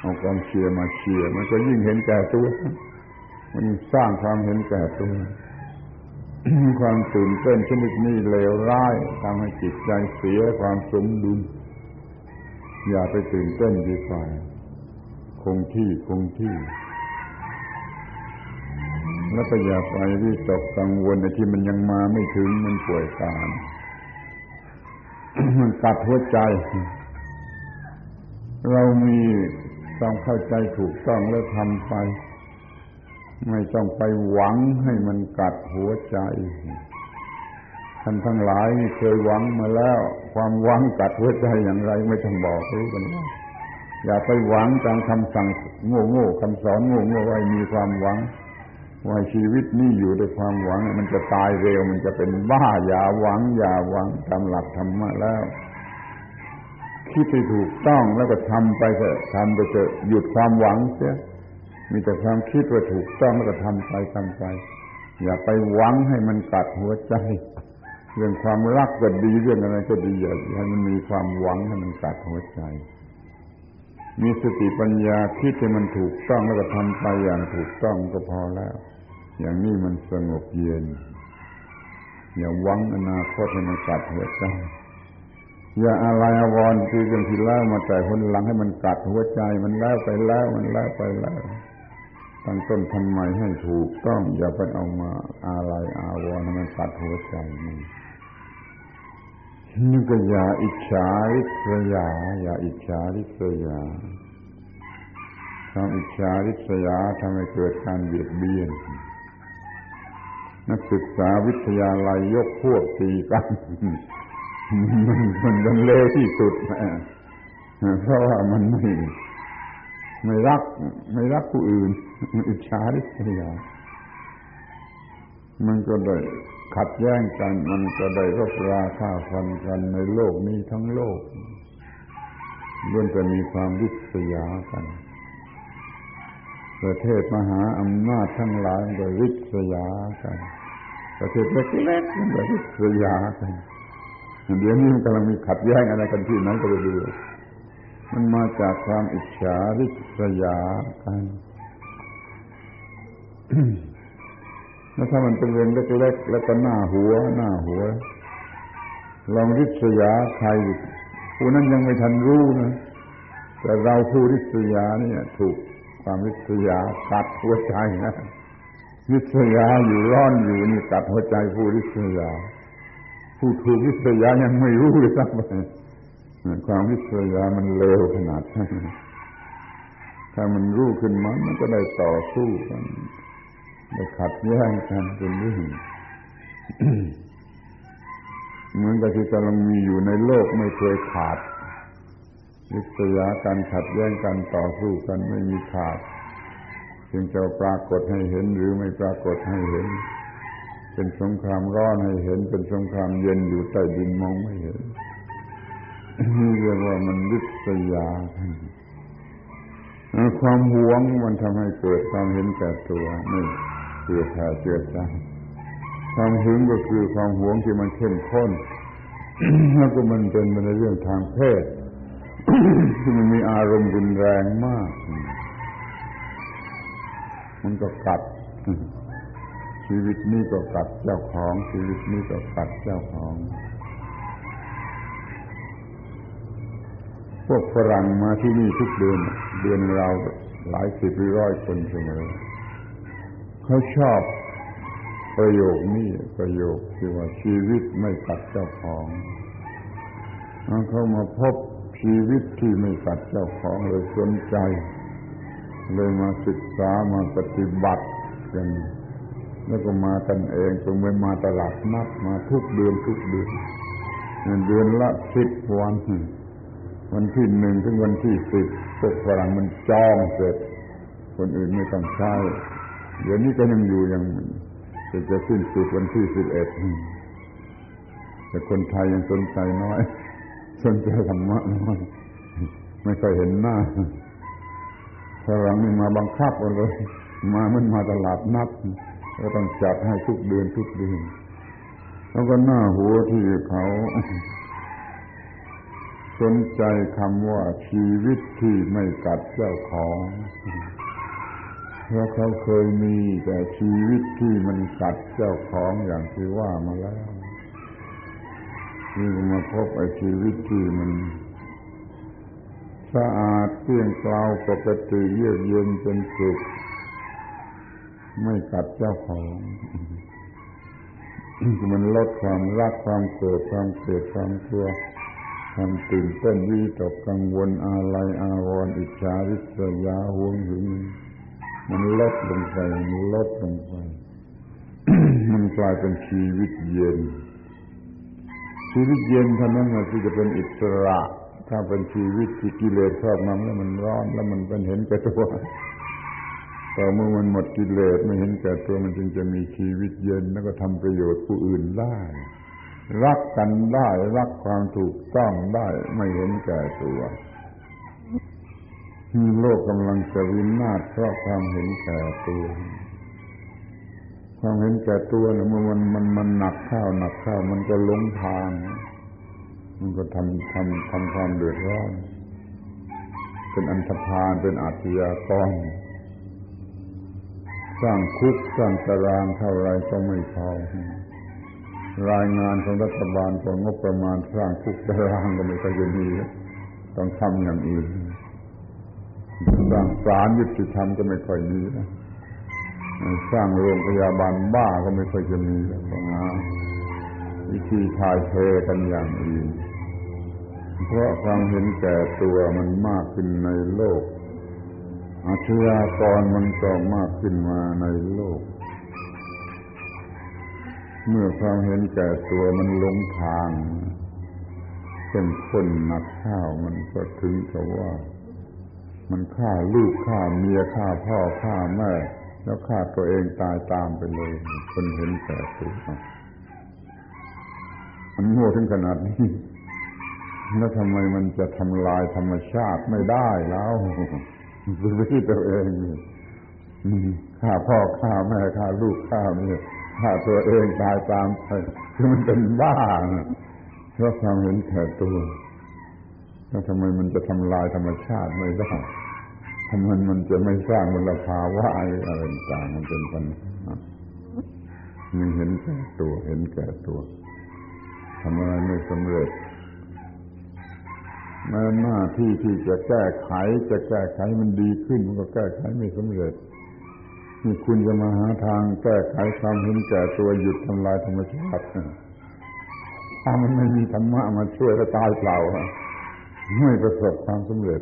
เอากองเชียร์มาเชียร์มันก็ยิ่งเห็นแก่ตัวมันสร้างความเห็นแก่ตัว ความตื่นเต้นชนิดนี้เลวร้ายทำให้จิตใจเสียความสมดุลอย่าไปตื่นเต้นดีกว่าคงที่คงที่แล้วก็อย่าไปวิตกกังวลในที่มันยังมาไม่ถึงมันป่วยการมันตัดหัวใจเรามีต้องเข้าใจถูกต้องแล้วทำไปไม่ต้องไปหวังให้มันกัดหัวใจท่านทั้งหลายเคยหวังมาแล้วความหวังกัดหัวใจอย่างไรไม่ต้องบอกรู้กันว่าอย่าไปหวังตามคำสั่งโง่ๆคำสอนโง่ๆว่ามีความหวังว่าชีวิตนี้อยู่ด้วยความหวังมันจะตายเร็วมันจะเป็นบ้าอย่าหวังอย่าหวังตามหลักธรรมะแล้วคิดให้ถูกต้องแล้วก็ทำไปเถอะทำไปเถอะหยุดความหวังเสียมีแต่ความคิดว่าถูกต้องแล้วก็ทำไปทำไปอย่าไปหวังให้มันกัดหัวใจเรื่องความรักก็ดีเรื่องอะไรก็ดีอย่าให้มันมีความหวังให้มันกัดหัวใจมีสติปัญญาคิดให้มันถูกต้องแล้วก็ทำไปอย่างถูกต้องก็พอแล้วอย่างนี้มันสงบเย็นอย่าหวังอนาคตให้มันกัดหัวใจอย่าอะไรอาวรณ์คือกันทีแล้วมาแต่คนหลังให้มันกัดหัวใจมันแล้วไปแล้วมันแล้วไปแล้ว ตั้งต้นทำไมให้ถูกต้องอย่าไปเอามาอาลัยอาวรณ์มันตัดหัวใจมันนี่ก็อย่าอิจฉาริษยาอย่าอิจฉาริษยาความอิจฉาริษยาทำให้เกิดการเบียดเบียนนักศึกษาวิทยาลัยยกพวกตีกันมันมันมันเลวที่สุดเพราะว่ามันไม่ไม่รักไม่รักผู้อื่นอิจฉาริษยามันก็ได้ขัดแย้งกันมันก็ได้รบราฆ่าฟันกันในโลกนี้ทั้งโลกล้วนแต่มีความริษยากันประเทศมหาอำนาจทั้งหลายมันก็ริษยากันประเทศเล็กๆมันก็ริษยากันเดี๋ยวนี้มันกำลังมีขัดแย้งอะไรกันที่ไหนก็ไปดูมันมาจากความอิจฉาริษยากัน แล้วถ้ามันเป็นเรื่องเล็กๆแล้วก็หน้าหัวหน้าหัวลองริษยาใครผู้นั้นยังไม่ทันรู้นะแต่เราผู้ริษยาเนี่ยถูกความริษยาตัดหัวใจนะริษยาอยู่ร้อนอยู่นี่ตัดหัวใจผู้ริษยาผู้ถูกริษยายังไม่รู้เลยสักไปความริษยามันเลวขนาดนั้นถ้ามันรู้ขึ้นมามันก็ได้ต่อสู้กันได้ขัดแย้งกันเป็นเรื่อง เหมือนกับที่กำลังมีอยู่ในโลกไม่เคยขาดริษยาการขัดแย้งกันต่อสู้กันไม่มีขาดจึงจะปรากฏให้เห็นหรือไม่ปรากฏให้เห็นเป็นสงครามร้อนให้เห็นเป็นสงครามเย็นอยู่ใต้ดินมองไม่เห็นนี่เรียกว่ามันริษยาความหวงมันทำให้เกิดความเห็นแก่ตัวนี่เกิดแผลเกิดใจความหึงก็คือความหวงที่มันเข้มข้น แล้วก็มันเป็นในเรื่องทางเพศ ที่มันมีอารมณ์รุนแรงมากมันก็กัด ชีวิตนี้ก็กัดเจ้าของชีวิตนี้ก็กัดเจ้าของพวกฝรั่งมาที่นี่ทุกเดือนเดือนเราหลายสิบหรือร้อยคนเสมอเขาชอบประโยคนี้ประโยคที่ว่าชีวิตไม่กัดเจ้าของเขามาพบชีวิตที่ไม่กัดเจ้าของเลยสนใจเลยมาศึกษามาปฏิบัติกันแล้วก็มากันเองก็ไม่มาตลาดนัดมาทุกเดือนทุกเดือนเดือนละสิบวันวันที่หนึ่งถึงวันที่สิบพวกฝรั่งมันจองเสร็จคนอื่นไม่ต้องใช้เดี๋ยวนี้ก็ยังอยู่ยังจะจะสิ้นสุดวันที่สิบเอ็ดแต่คนไทยยังสนใจน้อยสนใจธรรมะน้อยไม่ค่อยเห็นหน้าฝรั่งนี่มาบังคับกันเลยมามันมาตลาดนัดก็ต้องจัดให้ทุกเดือนทุกเดือนแล้วก็หน้าหัวที่เขาสนใจคำว่าชีวิตที่ไม่กัดเจ้าของเพราะเขาเคยมีแต่ชีวิตที่มันกัดเจ้าของอย่างที่ว่ามาแล้วนี่มาพบไอ้ชีวิตที่มันสะอาดเที่ยงเกลาปกติเยือกเย็นเป็นสุขไม่กัดเจ้าของ มันลดความรักความโกรธความเกลียดความกลัวความตื่นเต้นวิตกกังวลอาลัยอาวรณ์อิจฉาริษยาหวงหึงมันลดลงไปมันลดลงไป มันกลายเป็นชีวิตเย็นชีวิตเย็นเท่านั้นที่จะเป็นอิสระถ้าเป็นชีวิตที่กิเลสครอบงำแล้วมันร้อนแล้วมันเป็นเห็นแก่ตัวแต่เมื่อมันหมดกิเลสไม่เห็นแก่ตัวมันจึงจะมีชีวิตเย็นแล้วก็ทำประโยชน์ผู้อื่นได้รักกันได้รักความถูกต้องได้ไม่เห็นแก่ตัวที่โลกกำลังจะวินาศเพราะความเห็นแก่ตัวความเห็นแก่ตัวเนี่ยมันมันมันหนักข้าวหนักข้าวมันก็หลงทางมันก็ทำทำทำความเดือดร้อนเป็นอันธพาลเป็นอาชญากรสร้างคุกสร้างตารางเท่าไรก็ไม่พอรายงานของรัฐบาลก็งบประมาณสร้างคุกตารางก็ไม่ค่อยจะมีต้องทำอย่างอื่นสร้างศาลยุติธรรมก็ไม่ค่อยมีนะ สร้างโรงพยาบาลบ้าก็ไม่ค่อยจะมีแล้วนะวิธีทายเทกันอย่างอื่นเพราะความเห็นแก่ตัวมันมากขึ้นในโลกอาชญากรมันก็มากขึ้นมาในโลกเมื่อความเห็นแก่ตัวมันลงทางเข้มข้นหนักข้าวมันก็ถึงกับว่ามันฆ่าลูกฆ่าเมียฆ่าพ่อฆ่าแม่แล้วฆ่าตัวเองตายตามไปเลยคนเห็นแก่ตัวมันโง่ถึงขนาดนี้แล้วทำไมมันจะทำลายธรรมชาติไม่ได้แล้วดูที่ตัวเองฆ่าพ่อฆ่าแม่ฆ่าลูกฆ่าเมียฆ่าตัวเองตายตามไปคือมันเป็นบ้าเพราะความเห็นแก่ตัวแล้วทำไมมันจะทำลายธรรมชาติไม่ได้ทำไมมันจะไม่สร้างมลภาวะอะไรต่างมันเป็นปัญหามันเห็นแก่ตัวเห็นแก่ตัวทำอะไรไม่สำเร็จแม้หน้าที่ที่จะแก้ไขจะแก้ไขมันดีขึ้นมันก็แก้ไขไม่สำเร็จนี่คุณจะมาหาทางแก้ไขความเห็นแก่ตัวหยุดทำลายธรรมชาติถ้ามันไม่มีธรรมะมาช่วยก็ตายเปล่าไม่ประสบความสำเร็จ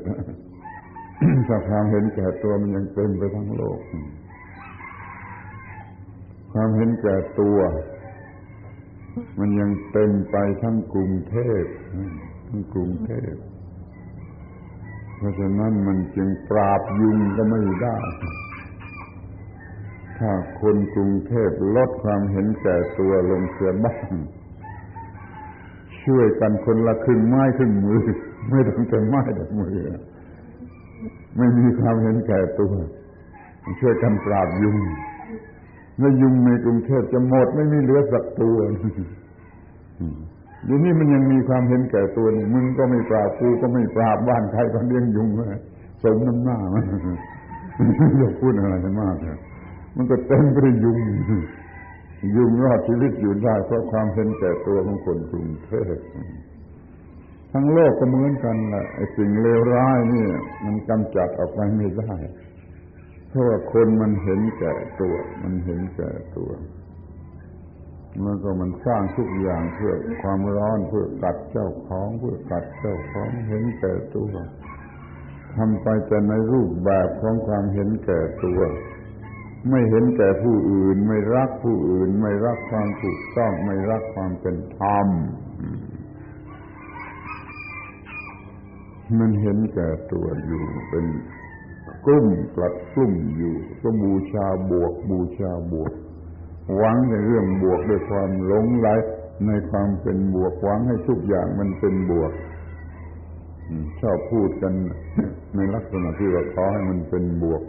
ถ้าความเห็นแก่ตัวมันยังเต็มไปทั้งโลกความเห็นแก่ตัวมันยังเต็มไปทั้งกรุงเทพทั้งกรุงเทพเพราะฉะนั้นมันจึงปราบยุงก็ไม่ได้ถ้าคนกรุงเทพลดความเห็นแก่ตัวลงเสียบ้างช่วยกันคนละครึ่งไม้ครึ่งมือไม่ต้องแต่ไม้แต่มือไม่มีความเห็นแก่ตัวช่วยกันปราบยุงแล้วยุงในกรุงเทพจะหมดไม่มีเหลือสักตัวเดี๋ยวนี้มันยังมีความเห็นแก่ตัวนี่มึงก็ไม่ปราบกูก็ไม่ปราบบ้านใครก็เลี้ยงยุงเลยสมน้ำหน้ามันอย่าพูดอะไรมากเลยมันก็เต็มไปด้วยยุงยุงรอดชีวิตอยู่ได้เพราะความเห็นแก่ตัวของคนกรุงเทพทั้งโลกก็เหมือนกันแหละไอ้สิ่งเลวร้ายนี่มันกำจัดออกไปไม่ได้เพราะว่าคนมันเห็นแก่ตัวมันเห็นแก่ตัวมันก็มันสร้างทุกอย่างเพื่อความร้อนเพื่อกัดเจ้าของเพื่อกัดเจ้าของเห็นแก่ตัวทำไปแต่ในรูปแบบของความเห็นแก่ตัวไม่เห็นแก่ผู้อื่นไม่รักผู้อื่นไม่รักความถูกต้องไม่รักความเป็นธรรมมันเห็นแก่ตัวอยู่เป็นกลุ่มกลัดกลุ่มอยู่ก็บูชาบวกบูชาบวกหวังในเรื่องบวกด้วยความหลงไหลในความเป็นบวกหวังให้ทุกอย่างมันเป็นบวกชอบพูดกันในลักษณะที่ว่าขอให้มันเป็นบวก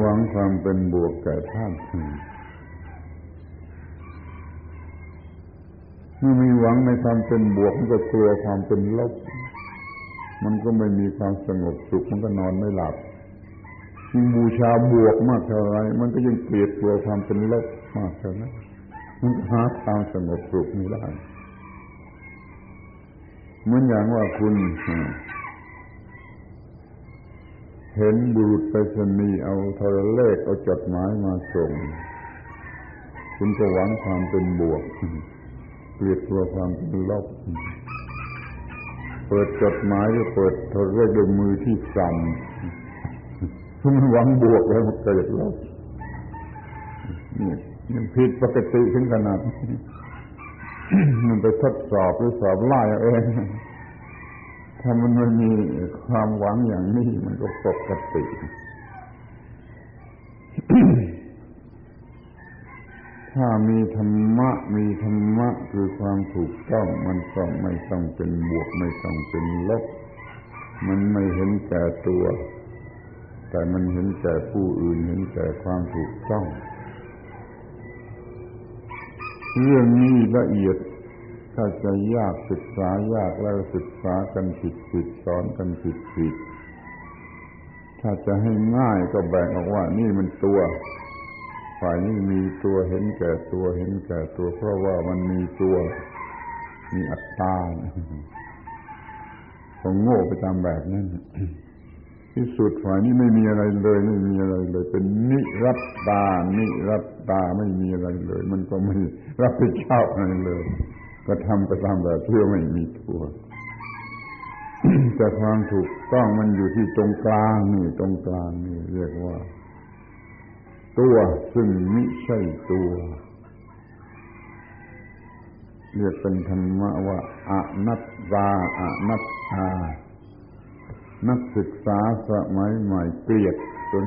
หวังความเป็นบวกแก่ท่านเมื่อมีหวังในความเป็นบวกมันก็กลัวความเป็นลบมันก็ไม่มีความสงบสุขมันก็นอนไม่หลับยิ่งบูชาบวกมากเท่าไรมันก็ยิ่งเกลียดกลัวความเป็นลบมากเท่านั้นมันหาความสงบสุขไม่ได้เหมือนอย่างว่าคุณเห็นบุรุษไปรษณีย์เอาโทรเลขเอาจดหมายมาส่งคุณก็หวังความเป็นบวกเกลียดกลัวความเป็นลบเปิดจดหมายหรือเปิดโทรเลขด้วยมือที่สั่นคุณหวังบวกแล้วมันเกิดลบนี่มันผิดปกติถึงขนาดมันไปทดสอบหรือสอบไล่เอาเองถ้ามันไม่มีความหวังอย่างนี้มันก็ปกติถ้ามีธรรมะมีธรรมะคือความถูกต้องมันก็ไม่ต้องเป็นบวกไม่ต้องเป็นลบมันไม่เห็นแก่ตัวแต่มันเห็นแก่ผู้อื่นเห็นแก่ความถูกต้องเรื่องนี้ละเอียดถ้าจะยากศึกษายากแล้วศึกษากันผิดผิดสอนกันผิดผิดถ้าจะให้ง่ายก็แบ่งออกว่านี่มันตัวฝ่ายนี้มีตัวเห็นแก่ตัวเห็นแก่ตัวเพราะว่ามันมีตัวมีอัตตาผมโง่ไปตามแบบนั้น ที่สุดฝ่ายนี้ไม่มีอะไรเลยไม่มีอะไรเลยเป็นนิรัปตานิรัปตาไม่มีอะไรเลยมันก็ไม่รับผิดชอบอะไรเลยก็ทำไปตามแบบเที่ยวไม่มีตัวแต่ความถูกต้องมันอยู่ที่ตรงกลางนี่ตรงกลางนี่เรียกว่าตัวซึ่งมิใช่ตัวเรียกเป็นธรรมะว่าอนัตตาอนัตตานักศึกษาสมัยใหม่เกลียดจน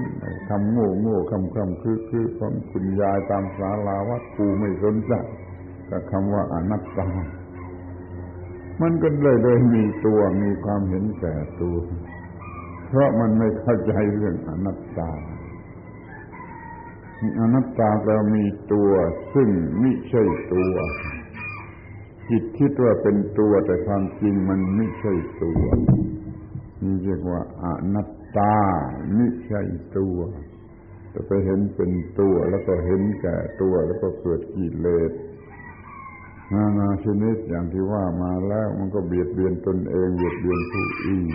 คำโง่โง่คำคำคือคือของคุณยายตามศาลาวัดกูไม่สนใจกับคำว่าอนัตตามันก็เลยเลยมีตัวมีความเห็นแก่ตัวเพราะมันไม่เข้าใจเรื่องอนัตตาอนัตตาเรามีตัวซึ่งไม่ใช่ตัวจิตคิดว่าเป็นตัวแต่ความจริงมันไม่ใช่ตัวนี่เรียกว่าอนัตตาไม่ใช่ตัวแต่ไปเห็นเป็นตัวแล้วก็เห็นแก่ตัวแล้วก็เกิดกิเลสนานาชนิดอย่างที่ว่ามาแล้วมันก็เบียดเบียนตนเองเบียดเบียนผู้อื่น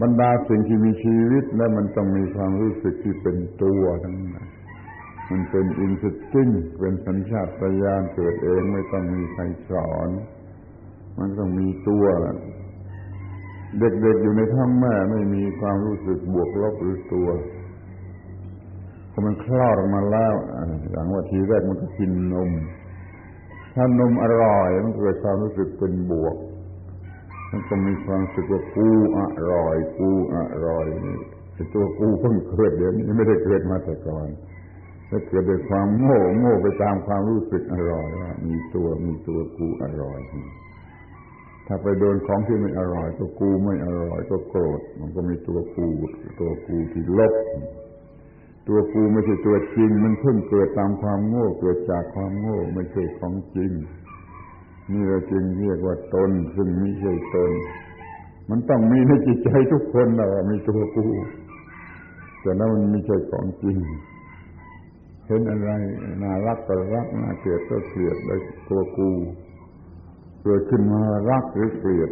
บรรดาสิ่งที่มีชีวิตและมันต้องมีความรู้สึกที่เป็นตัวทั้งนั้นมันเป็นอินสติ้งเป็นสัญชาตญาณเกิดเองไม่ต้องมีใครสอนมันต้องมีตัวเด็กๆอยู่ในท้องแม่ไม่มีความรู้สึกบวกลบหรือตัวพอมันคลอดออกมาแล้วอย่างว่าทีแรกมันก็กินนมถ้านมอร่อยมันเกิดความรู้สึกเป็นบวกมันก็มีความรู้สึกว่ากูอร่อยกูอร่อยนี่ตัวกูเพิ่งเกิดเดี๋ยวนี้ไม่ได้เกิดมาแต่ก่อนแต่เกิดด้วยความโง่โง่ไปตามความรู้สึกอร่อยว่ามีตัวมีตัวกูอร่อยถ้าไปโดนของที่ไม่อร่อยก็กูไม่อร่อยก็โกรธมันก็มีตัวกูตัวกูที่ลบตัวกูไม่ใช่ตัวจริงมันเพิ่งเกิดตามความโง่เกิดจากความโง่ไม่ใช่ของจริงนี่เราจึงเรียกว่าตนซึ่งไม่ใช่ตนมันต้องมีในจิตใจทุกคนนะว่ามีตัวกูแต่นั้นมันไม่ใช่ของจริงเห็นอะไรน่ารักก็รักน่าเกลียดก็เกลียดเลยตัวกูเกิดขึ้นมารักหรือเกลียด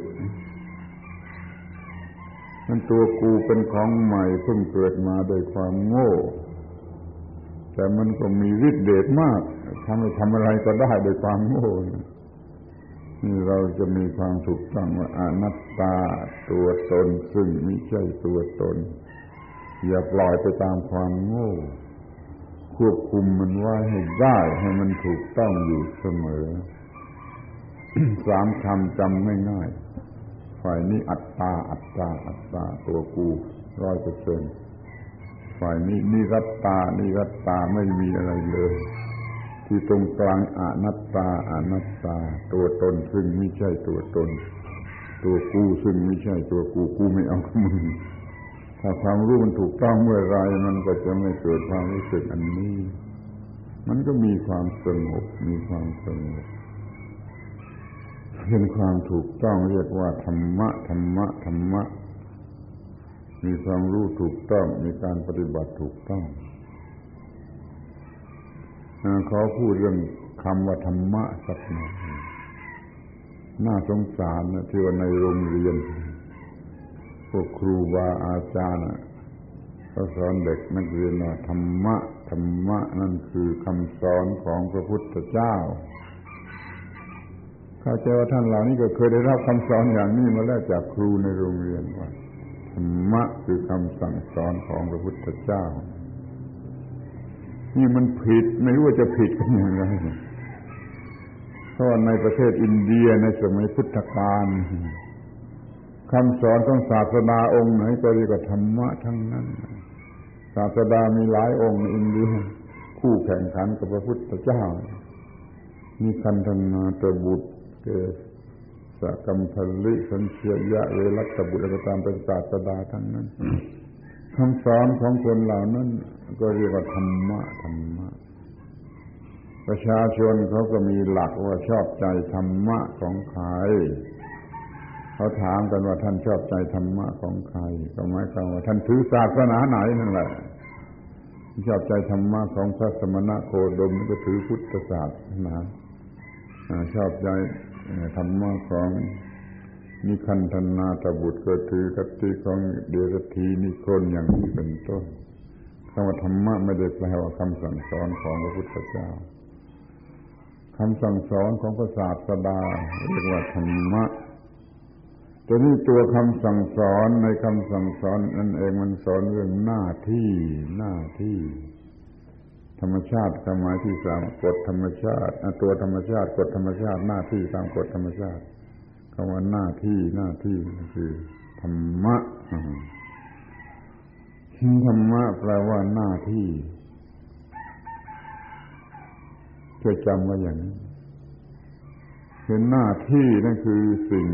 นั่นตัวกูเป็นของใหม่เพิ่งเกิดมาโดยความโง่แต่มันก็มีฤทธิ์เดชมากทำให้ทำอะไรก็ได้โดยความโง่นี่เราจะมีความถูกต้องว่าอนัตตาตัวตนซึ่งไม่ใช่ตัวตนอย่าปล่อยไปตามความโง่ควบคุมมันไว้ให้ได้ให้มันถูกต้องอยู่เสมอสามคำจำง่ายๆฝ่ายนี้อัตตาอัตตาอัตตาตัวกูร้อยเปอร์เซ็นต์ฝ่ายนี้นิรัตตานิรัตตาไม่มีอะไรเลยที่ตรงกลางอนัตตาอนัตตาตัวตนซึ่งไม่ใช่ตัวตนตัวกูซึ่งไม่ใช่ตัวกูกูไม่เอากับมึงถ้าความรู้มันถูกต้องเมื่อไรมันก็จะไม่เกิดความรู้สึกอันนี้มันก็มีความสงบมีความสงบเป็นความถูกต้องเรียกว่าธรรมะธรรมะธรรมะมีความรู้ถูกต้องมีการปฏิบัติถูกต้องเขาพูดเรื่องคำว่าธรรมะสักหน่อยน่าสงสารนะที่ว่าในโรงเรียนพวกครูบาอาจารย์เขาสอนเด็กนักเรียนว่าธรรมะธรรมะนั่นคือคำสอนของพระพุทธเจ้าเข้าใจว่าท่านเหล่านี้ก็เคยได้รับคำสอนอย่างนี้มาแล้วจากครูในโรงเรียนว่าธรรมะคือคำสั่งสอนของพระพุทธเจ้านี่มันผิดไม่รู้ว่าจะผิดกันอย่างไรเพราะในประเทศอินเดียในสมัยพุทธกาลคำสอนของศาสดาองค์ไหนก็เรียกว่าธรรมะทั้งนั้นศาสดามีหลายองค์ในอินเดียคู่แข่งขันกับพระพุทธเจ้ามีคันธนาตบุตรเกสกัมพลิสัญเชียยะเวรัตบุตรอะไรตามเป็นศาสดาทั้งนั้นคำสอนของคนเหล่านั้นก็เรียกว่าธรรมะธรรมะประชาชนเขาก็มีหลักว่าชอบใจธรรมะของใครเขาถามกันว่าท่านชอบใจธรรมะของใครก็หมายความว่าท่านถือศาสนาไหนนั่นแหละชอบใจธรรมะของพระสมณโคดมก็ถือพุทธศาสนาชอบใจธรรมะของ นิคันธนาตบุตรก็ถือคติของเดรัจฉีนิโคลนอย่างนี้เป็นต้นคำว่าธรรมะไม่ได้แปลว่าคำสั่งสอนของพระพุทธเจ้าคำสั่งสอนของพระศาสดาเรียกว่าธรรมะแต่นี่ตัวคำสั่งสอนในคำสั่งสอนนั่นเองมันสอนเรื่องหน้าที่หน้าที่ธรรมชาติหมายที่สามกฎธรรมชาติตัวธรรมชาติกฎธรรมชาติหน้าที่ตามกฎธรรมชาติคำว่าหน้าที่หน้าที่คือธรรมะธรรมะแปลว่าหน้าที่จะจำไว้อย่างนี้คือหน้าที่นั่นคือสิ่ง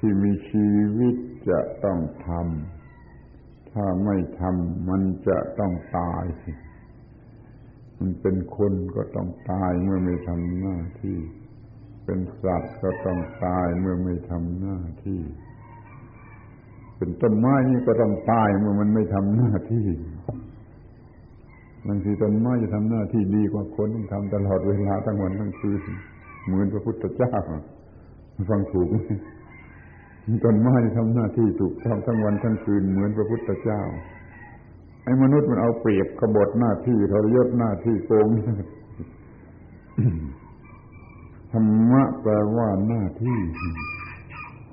ที่มีชีวิตจะต้องทำถ้าไม่ทำมันจะต้องตายมันเป็นคนก็ต้องตายเมื่อไม่ทำหน้าที่เป็นสัตว์ก็ต้องตายเมื่อไม่ทำหน้าที่เป็นต้นไม้นี่ก็ต้องตายเมื่อมันไม่ทำหน้าที่บางทีต้นไม้จะทำหน้าที่ดีกว่าคนที่ทำตลอดเวลาทั้งวันทั้งคืนเหมือนพระพุทธเจ้าฟังถูกไหมต้นไม้จะทำหน้าที่ถูกต้องทั้งวันทั้งคืนเหมือนพระพุทธเจ้าไอ้มนุษย์มันเอาเปรียบขบฏหน้าที่ทรยศหน้าที่โกง ธรรมะแปลว่าหน้าที่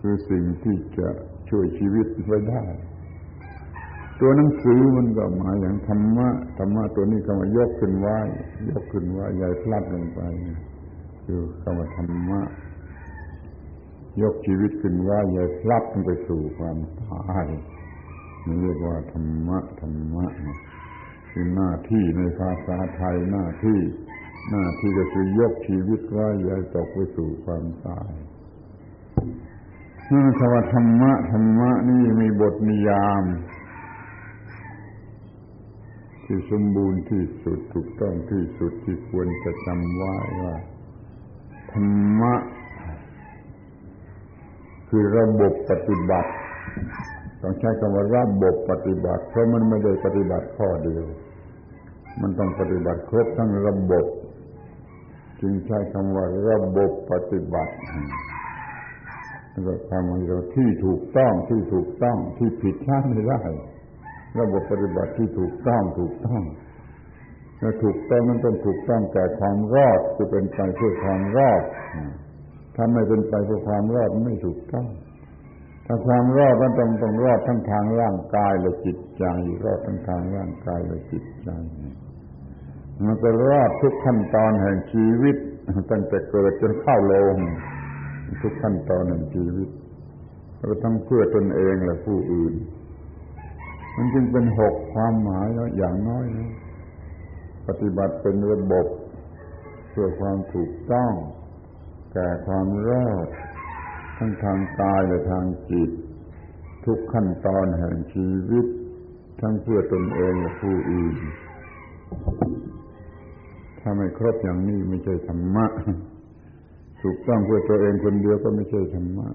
คือสิ่งที่จะช่วยชีวิตไว้ได้ตัวหนังสือมันก็หมายอย่างธรรมะธรรมะตัวนี้คำว่ายกขึ้นไว้ยกขึ้นไว้อย่าพลัดลงไปคือคำว่าธรรมะยกชีวิตขึ้นไว้อย่าพลัดลงไปสู่ความตายนี่เรียกว่าธรรมะธรรมะคือหน้าที่ในภาษาไทยหน้าที่หน้าที่ก็คือยกชีวิตไว้อย่าตกไปสู่ความตายนั่นคำว่าธรรมะธรรมะนี่มีบทนิยามที่สมบูรณ์ที่สุดถูกต้องที่สุดที่ควรจะจำไว้ว่าธรรมะคือระบบปฏิบัติต้องใช้คำว่าระบบปฏิบัติเพราะมันไม่ได้ปฏิบัติข้อเดียวมันต้องปฏิบัติครบทั้งระบบจึงใช้คำว่าระบบปฏิบัติแล้วก็คำว่าที่ถูกต้องที่ถูกต้องที่ผิดพลาดไม่ได้ระบบปฏิบัติที่ถูกต้องถูกต้องและถูกต้องนั้นต้องถูกต้องแก่ความรอดคือเป็นไปเพื่อความรอดถ้าไม่เป็นไปเพื่อความรอดไม่ถูกต้องถ้าความรอดมันต้องต้องรอดทั้งทางร่างกายและจิตใจรอดทั้งทางร่างกายและจิตใจมันจะรอดทุกขั้นตอนแห่งชีวิตตั้งแต่เกิดจนเข้าโลงทุกขั้นตอนแห่งชีวิตเราทั้งเพื่อตนเองและผู้อื่นมันจึงเป็นหกความหมายแล้วอย่างน้อยนะปฏิบัติเป็นระบบเพื่อความถูกต้องแก่ความรอดทั้งทางกายและทางจิตทุกขั้นตอนแห่งชีวิตทั้งเพื่อตนเองและผู้อื่นถ้าไม่ครบอย่างนี้ไม่ใช่ธรรมะถูกต้องเพื่อตัวเองคนเดียวก็ไม่ใช่ธรรมะ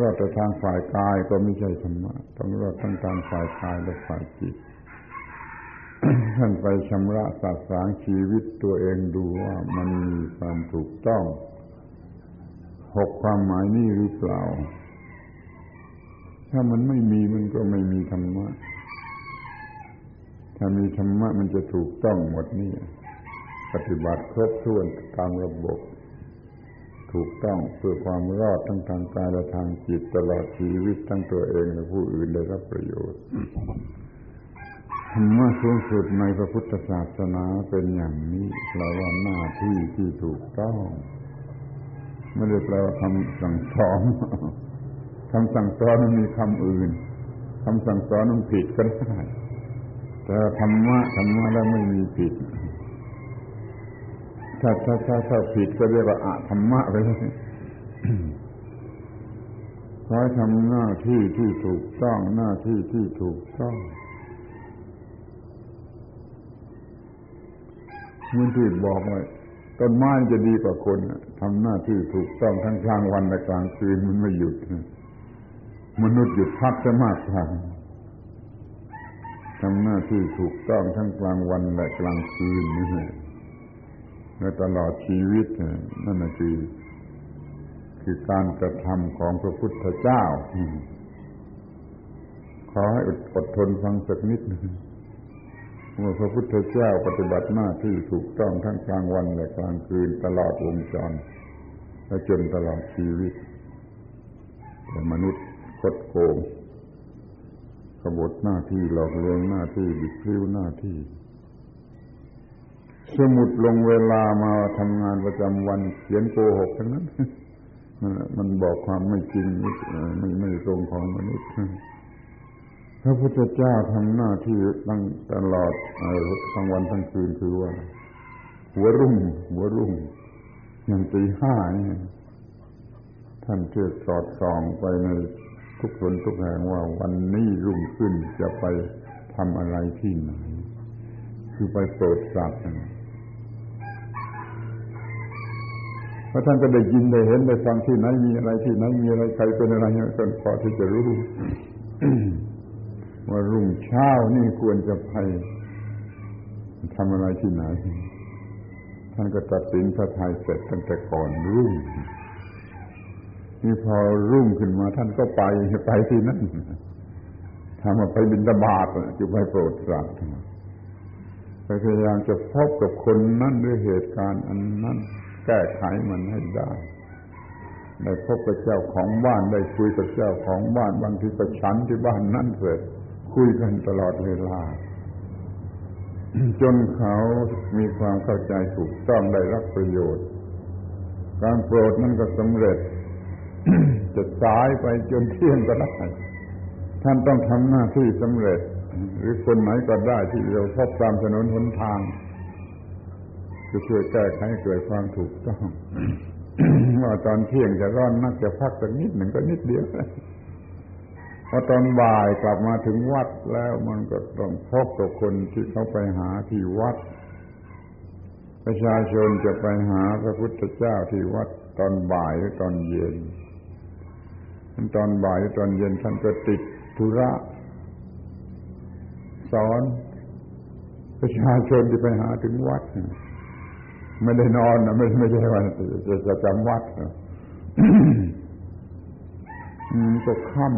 รอดแต่ทางฝ่ายกายก็ไม่ใช่ธรรมะต้องรอดทั้งทางฝ่ายกายและฝ่ายจิตท่านไปชำระสะสางชีวิตตัวเองดูว่ามันมีความถูกต้องหกความหมายนี่หรือเปล่าถ้ามันไม่มีมันก็ไม่มีธรรมะถ้ามีธรรมะมันจะถูกต้องหมดนี่ปฏิบัติครบถ้วนตามระบบถูกต้องเพื่อความรอดทั้งทางกายและทางจิตตลอดชีวิตทั้งตัวเองและผู้อื่นได้รับประโยชน์ธรรมะสูงสุดในพระพุทธศาสนาเป็นอย่างนี้แปลว่าหน้าที่ที่ถูกต้องไม่ได้แปลว่าคำสั่งสอนคำสั่งสอนมันมีคำอื่นคำสั่งสอนมันผิดก็ได้แต่ธรรมะธรรมะแล้วไม่มีผิดถ้าถ้าถ้าถ้าผิดก็เรียกว่าอธรรมะไปเลยขอให้ทำหน้าที่ที่ถูกต้องหน้าที่ที่ถูกต้องเมื่อที่บอกว่าต้นไม้จะดีกว่าคนทำหน้าที่ถูกต้องทั้งกลางวันและกลางคืนมันไม่หยุดมนุษย์หยุดพักจะมากกว่าทำหน้าที่ถูกต้องทั้งกลางวันและกลางคืนนี่แหละและตลอดชีวิตนั่นคือ คือการกระทำของพระพุทธเจ้าขอให้อดทนฟังสักนิดหนึ่งว่าพระพุทธเจ้าปฏิบัติหน้าที่ถูกต้องทั้งกลางวันและกลางคืนตลอดวงจรและจนตลอดชีวิตแต่มนุษย์คดโกงขบฏหน้าที่หลอกลวงหน้าที่บิดเบี้ยวหน้าที่สมุดลงเวลามาทำงานประจำวันเขียนโกหกทั้งนั้นมันบอกความไม่จริงไม่ไม่ตรงของมนุษย์พระพุทธเจ้าทำหน้าที่ตั้งตลอดทั้งวันทั้งคืนคือว่าหัวรุ่งหัวรุ่งยันตีห้าเนี่ยท่านเที่ยวสอดส่องไปในทุกคนทุกแห่งว่าวันนี้รุ่งขึ้นจะไปทำอะไรที่ไหนคือไปโปรดสัตว์เพราะท่านก็ได้ยินได้เห็นได้ฟังที่ไหนมีอะไรที่ไหนมีอะไรใครเป็นอะไรเนี่ยท่านพอที่จะรู้ ว่ารุ่งเช้านี่ควรจะไปทำอะไรที่ไหนท่านก็ตัดสินพระทัยเสร็จตั้งแต่ก่อนรุ่งนี่พอรุ่งขึ้นมาท่านก็ไปไปที่นั่นทำมาไปบิณฑบาตจะไปโปรดสัตว์พยายามจะพบกับคนนั้นด้วยเหตุการณ์อันนั้นแก้ไขมันให้ได้ได้พบกับเจ้าของบ้านได้คุยกับเจ้าของบ้านบางทีประชันที่บ้านนั้นเสร็จคุยกันตลอดเวลา จนเขามีความเข้าใจถูกต้องได้รับประโยชน์การโปรดนั้นก็สำเร็จ จะสายไปจนเที่ยงก็ได้ท่านต้องทำหน้าที่สำเร็จหรือคนไหนก็ได้ที่เราพบตามถนนหนทางจะช่วยแก้ไขให้เกิดความถูกต้อง ว่าตอนเที่ยงจะร้อนนักจะพักสักนิดหนึ่งก็นิดเดียวพอตอนบ่ายกลับมาถึงวัดแล้วมันก็ต้องพบกับคนที่เขาไปหาที่วัดประชาชนจะไปหาพระพุทธเจ้าที่วัดตอนบ่ายหรือตอนเย็นตอนบ่ายหรือตอนเย็นท่านก็ติดธุระสอนประชาชนที่ไปหาถึงวัดไม่ได้นอนนะไม่ไม่ใช่ว่าจะจะจำวัดนะ ก็ค่ำ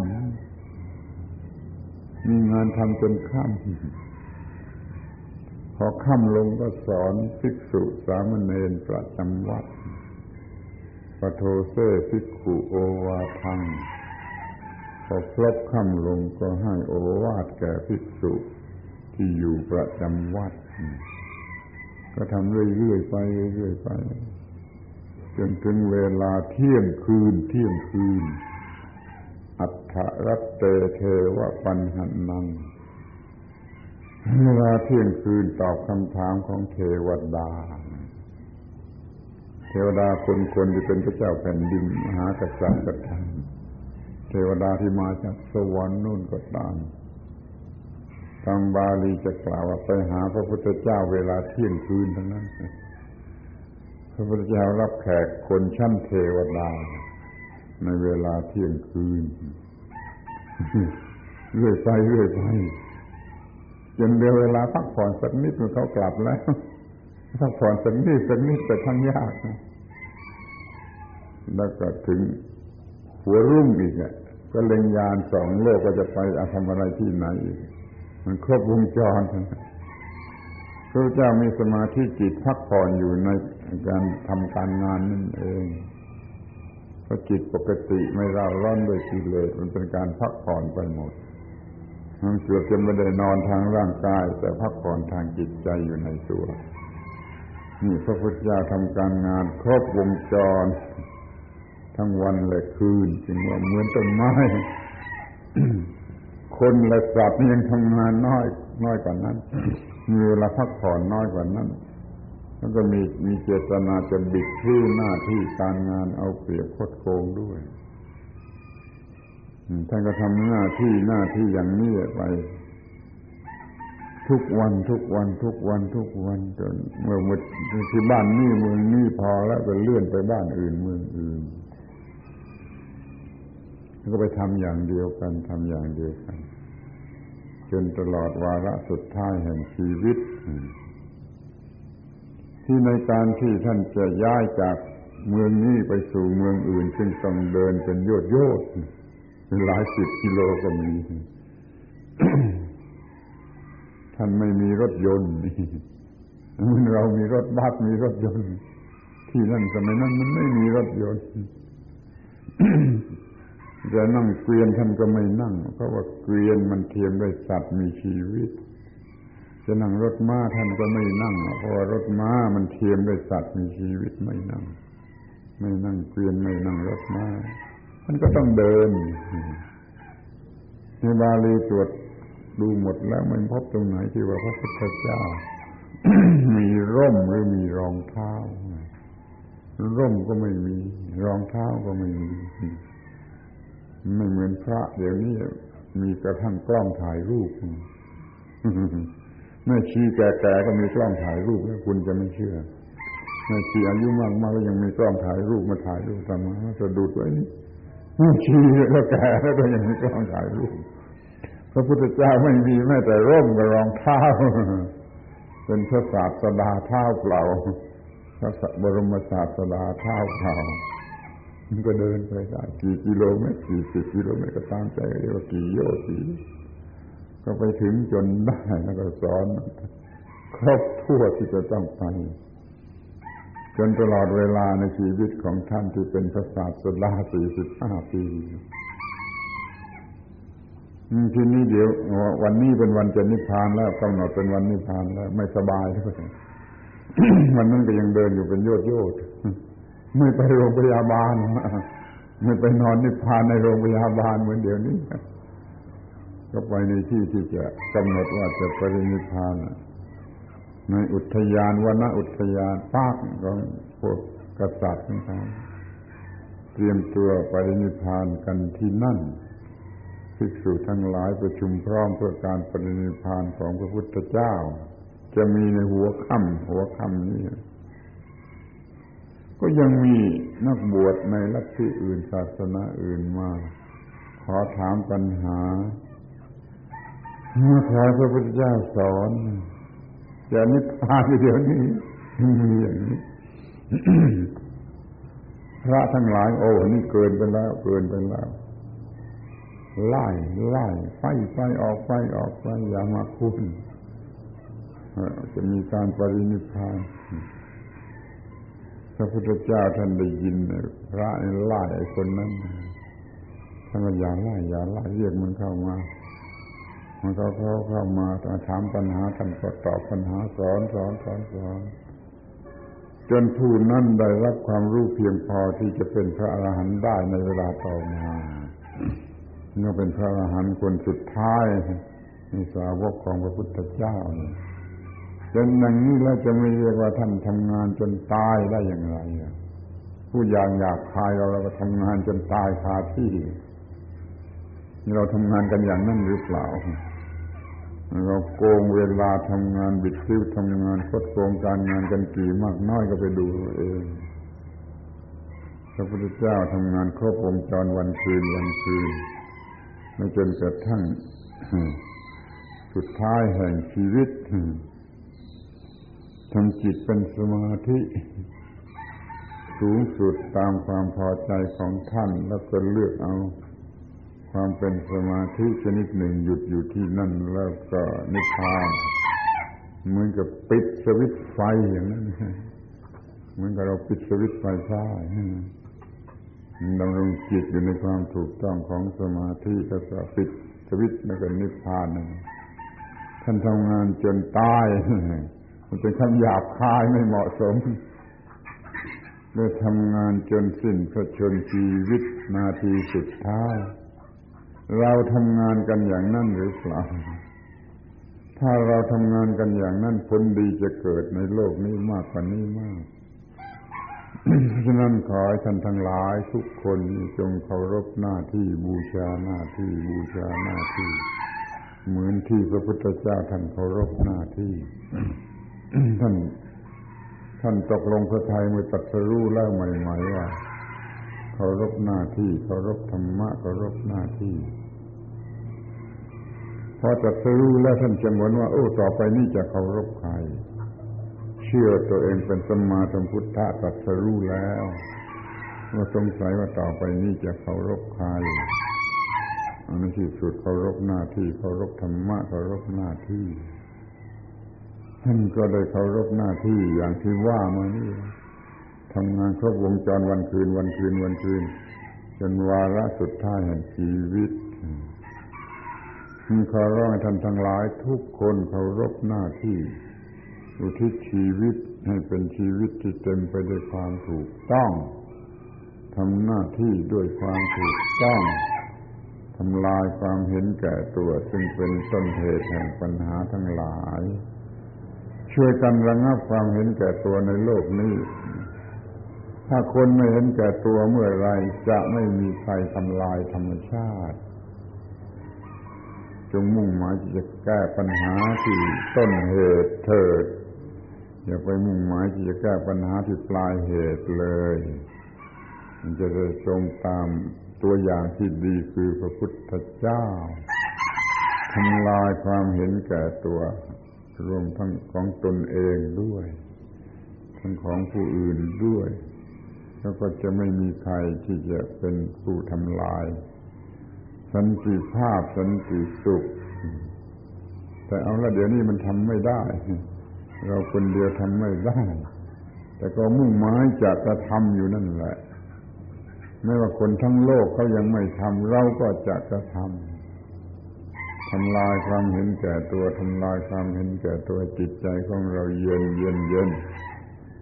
มีงานทำจนค่ำพอค่ำลงก็สอนภิกษุสามเณรประจำวัดปโทเสภิกขุโอวาทังพอพลบค่ำลงก็ให้โอวาทแก่ภิกษุที่อยู่ประจำวัดก็ทำเรื่อยๆไปเรื่อยๆไปจนถึงเวลาเที่ยงคืนเที่ยงคืนอัฏฐรัตเตเทวปัญหนังเวลาเที่ยงคืนตอบคำถามของเทวดาเทวดาคนๆที่เป็นพระเจ้าแผ่นดินมหากษัตริย์ก็ตามเทวดาที่มาจากสวรรค์นู่นก็ตามทางบาลีจะกล่าวว่าไปหาพระพุทธเจ้าเวลาเที่ยงคืนทั้งนั้นพระพุทธเจ้ารับแขกคนชั้นเทวดาในเวลาเที่ยงคืน เรื่อยไปเรื่อยไปจนเดี๋ยวเวลาพักผ่อนสักนิดมันเขากลับแล้วพักผ่อนสักนิดสักนิดแต่ทั้งยากแล้วก็ถึงหัวรุ่งอีกอ่ะก็เล็งยานสองโลกก็จะไปทำอะไรที่ไหนอีกมันครบวงจรพระเจ้ามีสมาธิจิตพักผ่อนอยู่ในการทำการงานนั่นเองเพราะจิตปกติไม่ร่าร้อนด้วยกิเลสมันเป็นการพักผ่อนไปหมดมันเกือบจะไม่ได้นอนทางร่างกายแต่พักผ่อนทางจิตใจอยู่ในตัวนี่พระพุทธเจ้าทำการงานครบวงจรทั้งวันและคืนจึงว่าเหมือนต้นไม้ คนและสัตว์ยังทำงานน้อยน้อยกว่านั้นมีเวลาพักผ่อนน้อยกว่านั้นแล้วก็มีมีเจตนาจะบิดเบี้ยวหน้าที่การงานเอาเปรียบคดโกงด้วยท่านก็ทำหน้าที่หน้าที่อย่างนี้ไปทุกวันทุกวันทุกวันทุกวันจนเมื่อหมดที่บ้านนี่เมืองนี่พอแล้วก็เลื่อนไปบ้านอื่นเมืองอื่นก็ไปทำอย่างเดียวกันทำอย่างเดียวกันจนตลอดวาระสุดท้ายแห่งชีวิตที่ในการที่ท่านจะย้ายจาก เมืองนี้ไปสู่เมืองอื่นซึ่งต้องเดินเป็นโยดโยดหลายสิบกิโลก็มี ท่านไม่มีรถยนต์ เรามีรถบัสมีรถยนต์ที่นั่นสมัยนั้นมันไม่มีรถยนต์ จะนั่งเกวียนท่านก็ไม่นั่งเพราะว่าเกวียนมันเทียมด้วยสัตว์มีชีวิตจะนั่งรถม้าท่านก็ไม่นั่งเพราะว่ารถม้ามันเทียมด้วยสัตว์มีชีวิตไม่นั่งไม่นั่งเกวียนไม่นั่งรถม้าท่านก็ต้องเดินในบาลีตรวจดูหมดแล้วไม่พบตรงไหนที่ว่าพระพุทธเจ้า มีร่มหรือมีรองเท้าร่มก็ไม่มีรองเท้าก็ไม่มีไม่เหมือนพระเดี๋ยวนี้มีกระทั่งกล้องถ่ายรูป แม่ชีแก่ๆก็มีกล้องถ่ายรูปแล้วคุณจะไม่เชื่อแม่ชีอายุมากๆก็ยังมีกล้องถ่ายรูปมาถ่ายรูปทำไมสะดุดไว้นี่แม่ชีก็แก่แล้วก็ยังมีกล้องถ่ายรูปพระพุทธเจ้าไม่มีแม้แต่ร่มกับรองเท้าเป็นพระศาสดาเท้าเปล่าพระบรมศาสดาเท้าเปล่ามันก็เดินไปได้กี่กิโลเมตรกี่สิบกิโลเมตรก็ตามใจเรียกว่ากี่โยชน์ก็ไปถึงจนได้แล้วก็สอนครบทั่วที่จะต้องไปจนตลอดเวลาในชีวิตของท่านที่เป็นพระศาสดาสี่สิบห้าปีทีนี้เดี๋ยววันนี้เป็นวันจะนิพพานแล้วกำหนดเป็นวันนิพพานแล้วไม่สบายด้วย วันนั้นก็ยังเดินอยู่เป็นโยดโยดไม่ไปโรงพยาบาลไม่ไปนอนนิพพานในโรงพยาบาลเหมือนเดี๋ยวนี้ก็ไปในที่ที่จะกำหนดว่าจะปรินิพพานในอุทยานวนะอุทยานภาคของพวกกษัตริย์นะครับเตรียมตัวปรินิพพานกันที่นั่นภิกษุทั้งหลายประชุมพร้อมเพื่อการปรินิพพานของพระพุทธเจ้าจะมีในหัวค่ำหัวค่ำนี้ก็ยังมีนักบวชในลัทธิอื่นศาสนาอื่นมาขอถามปัญหาขอพระพุทธเจ้าสอนจะนิพพานเดี๋ยวนี้มีอย่างนี้ พระทั้งหลายโอ้นี่เกินไปแล้วเกินไปแล้วไล่ไล่ไฟไฟออกไฟออกไปอย่ามาคุณจะมีการปรินิพพานพระพุทธเจ้าท่านได้ยินพระไล่ไอ้คนนั้นท่านอย่าไล่อย่าไล่เรียกมันเข้ามามันเขาเข้าเข้ามาถามปัญหาท่านก็ตอบปัญหาสอนสอนสอนสอนจนผู้นั้นได้รับความรู้เพียงพอที่จะเป็นพระอรหันต์ได้ในเวลาต่อมาเมื่อเป็นพระอรหันต์คนสุดท้ายในสาวกของพระพุทธเจ้าจนอย่างนี้แล้วจะไม่เรียกว่าท่านทำงานจนตายได้อย่างไรผู้อย่างอยากตายเราเราก็ทำงานจนตายคาที่เราทำงานกันอย่างนั้นหรือเปล่าเราโกงเวลาทำงานบิดซิ้วทำงานคดโกงการงานกันกี่มากน้อยก็ไปดูเองพระพุทธเจ้าทำงานครบวงจรวันคืนวันคืนไม่จนกระทั่ง สุดท้ายแห่งชีวิตทำจิตเป็นสมาธิสูงสุดตามความพอใจของท่านแล้วก็เลือกเอาความเป็นสมาธิชนิดหนึ่งหยุดอยู่ที่นั่นแล้วก็นิพพานเหมือนกับปิดสวิตช์ไฟอย่างนั้นเหมือนกับเราปิดสวิตช์ไฟใช่ดำรงจิตอยู่ในความถูกต้องของสมาธิแล้วก็ปิดสวิตช์แล้วก็นิพพานท่านทำงานจนตายมันเป็นคำหยาบคายไม่เหมาะสมเมื่อทำงานจนสิ้นพระชนชีวิตนาทีสุดท้ายเราทำงานกันอย่างนั้นหรือเปล่าถ้าเราทำงานกันอย่างนั้นผลดีจะเกิดในโลกนี้มากกว่านี้มาก เพราะฉะนั้นขอให้ท่านทั้งหลายทุกคนจงเคารพหน้าที่บูชาหน้าที่บูชาหน้าที่เหมือนที่พระพุทธเจ้าท่านเคารพหน้าที่ ท่านท่านตกลงพระทัยเมื่อตรัสรู้แล้วใหม่ๆว่าเคารพหน้าที่เคารพธรรมะเคารพหน้าที่พอจะรู้แล้วท่านจะบอกว่าโอ้ต่อไปนี่จะเคารพใครเชื่อตัวเองเป็นสัมมาสัมพุทธะตรัสรู้แล้ว ก็สงสัยว่าต่อไปนี้จะเคารพใครในที่สุดเคารพหน้าที่เคารพธรรมะเคารพหน้าที่ท่านก็ได้เคารพหน้าที่อย่างที่ว่ามานี่ทำงานครบวงจรวันคืนวันคืนวันคืนจนวาระสุดท้ายแห่งชีวิตขอร้องให้ท่านทั้งหลายทุกคนเคารพหน้าที่อุทิศชีวิตให้เป็นชีวิตที่เต็มไปด้วยความถูกต้องทำหน้าที่ด้วยความถูกต้องทำลายความเห็นแก่ตัวซึ่งเป็นต้นเหตุแห่งปัญหาทั้งหลายช่วยกันระงับความเห็นแก่ตัวในโลกนี้ถ้าคนไม่เห็นแก่ตัวเมื่อไรจะไม่มีใครทำลายธรรมชาติจงมุ่งหมายจะแก้ปัญหาที่ต้นเหตุเถิดอย่าไปมุ่งหมายจะแก้ปัญหาที่ปลายเหตุเลยมันจะได้ทรงตามตัวอย่างที่ดีคือพระพุทธเจ้าทำลายความเห็นแก่ตัวรวมทั้งของตนเองด้วยทั้งของผู้อื่นด้วยแล้วก็จะไม่มีใครที่จะเป็นผู้ทำลายสันติภาพสันติสุขแต่เอาละเดี๋ยวนี้มันทำไม่ได้เราคนเดียวทำไม่ได้แต่ก็มุ่งหมายจะกระทำอยู่นั่นแหละไม่ว่าคนทั้งโลกเขายังไม่ทำเราก็จะกระทำทำลายความเห็นแก่ตัวทำลายความเห็นแก่ตัวจิตใจของเราเย็นเย็นเย็น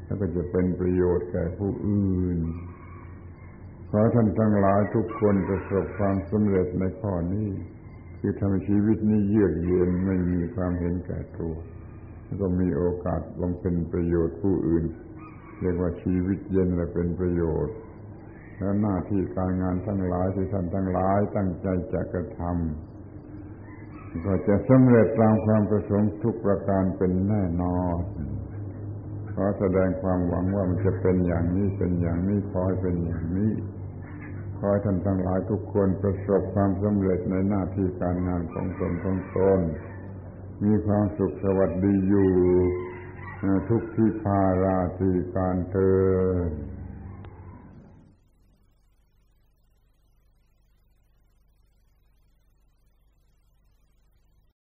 แล้วก็จะเป็นประโยชน์แก่ผู้อื่นขอท่านทั้งหลายทุกคนประสบความสำเร็จในข้อนี้คือทำให้ชีวิตนี้เยือกเย็นไม่มีความเห็นแก่ตัวแล้วก็มีโอกาสบำเพ็ญประโยชน์ผู้อื่นเรียกว่าชีวิตเย็นและเป็นประโยชน์และหน้าที่การงานทั้งหลายที่ท่านทั้งหลายตั้งใจจะกระทำก็จะสำเร็จตามความประสงค์ทุกประการเป็นแน่นอนขอแสดงความหวังว่ามันจะเป็นอย่างนี้เป็นอย่างนี้ขอให้เป็นอย่างนี้ขอให้ท่านทั้งหลายทุกคนประสบความสำเร็จในหน้าที่การงานของตนของตนมีความสุขสวัสดีอยู่ทุกที่พาราตรีการเทอญ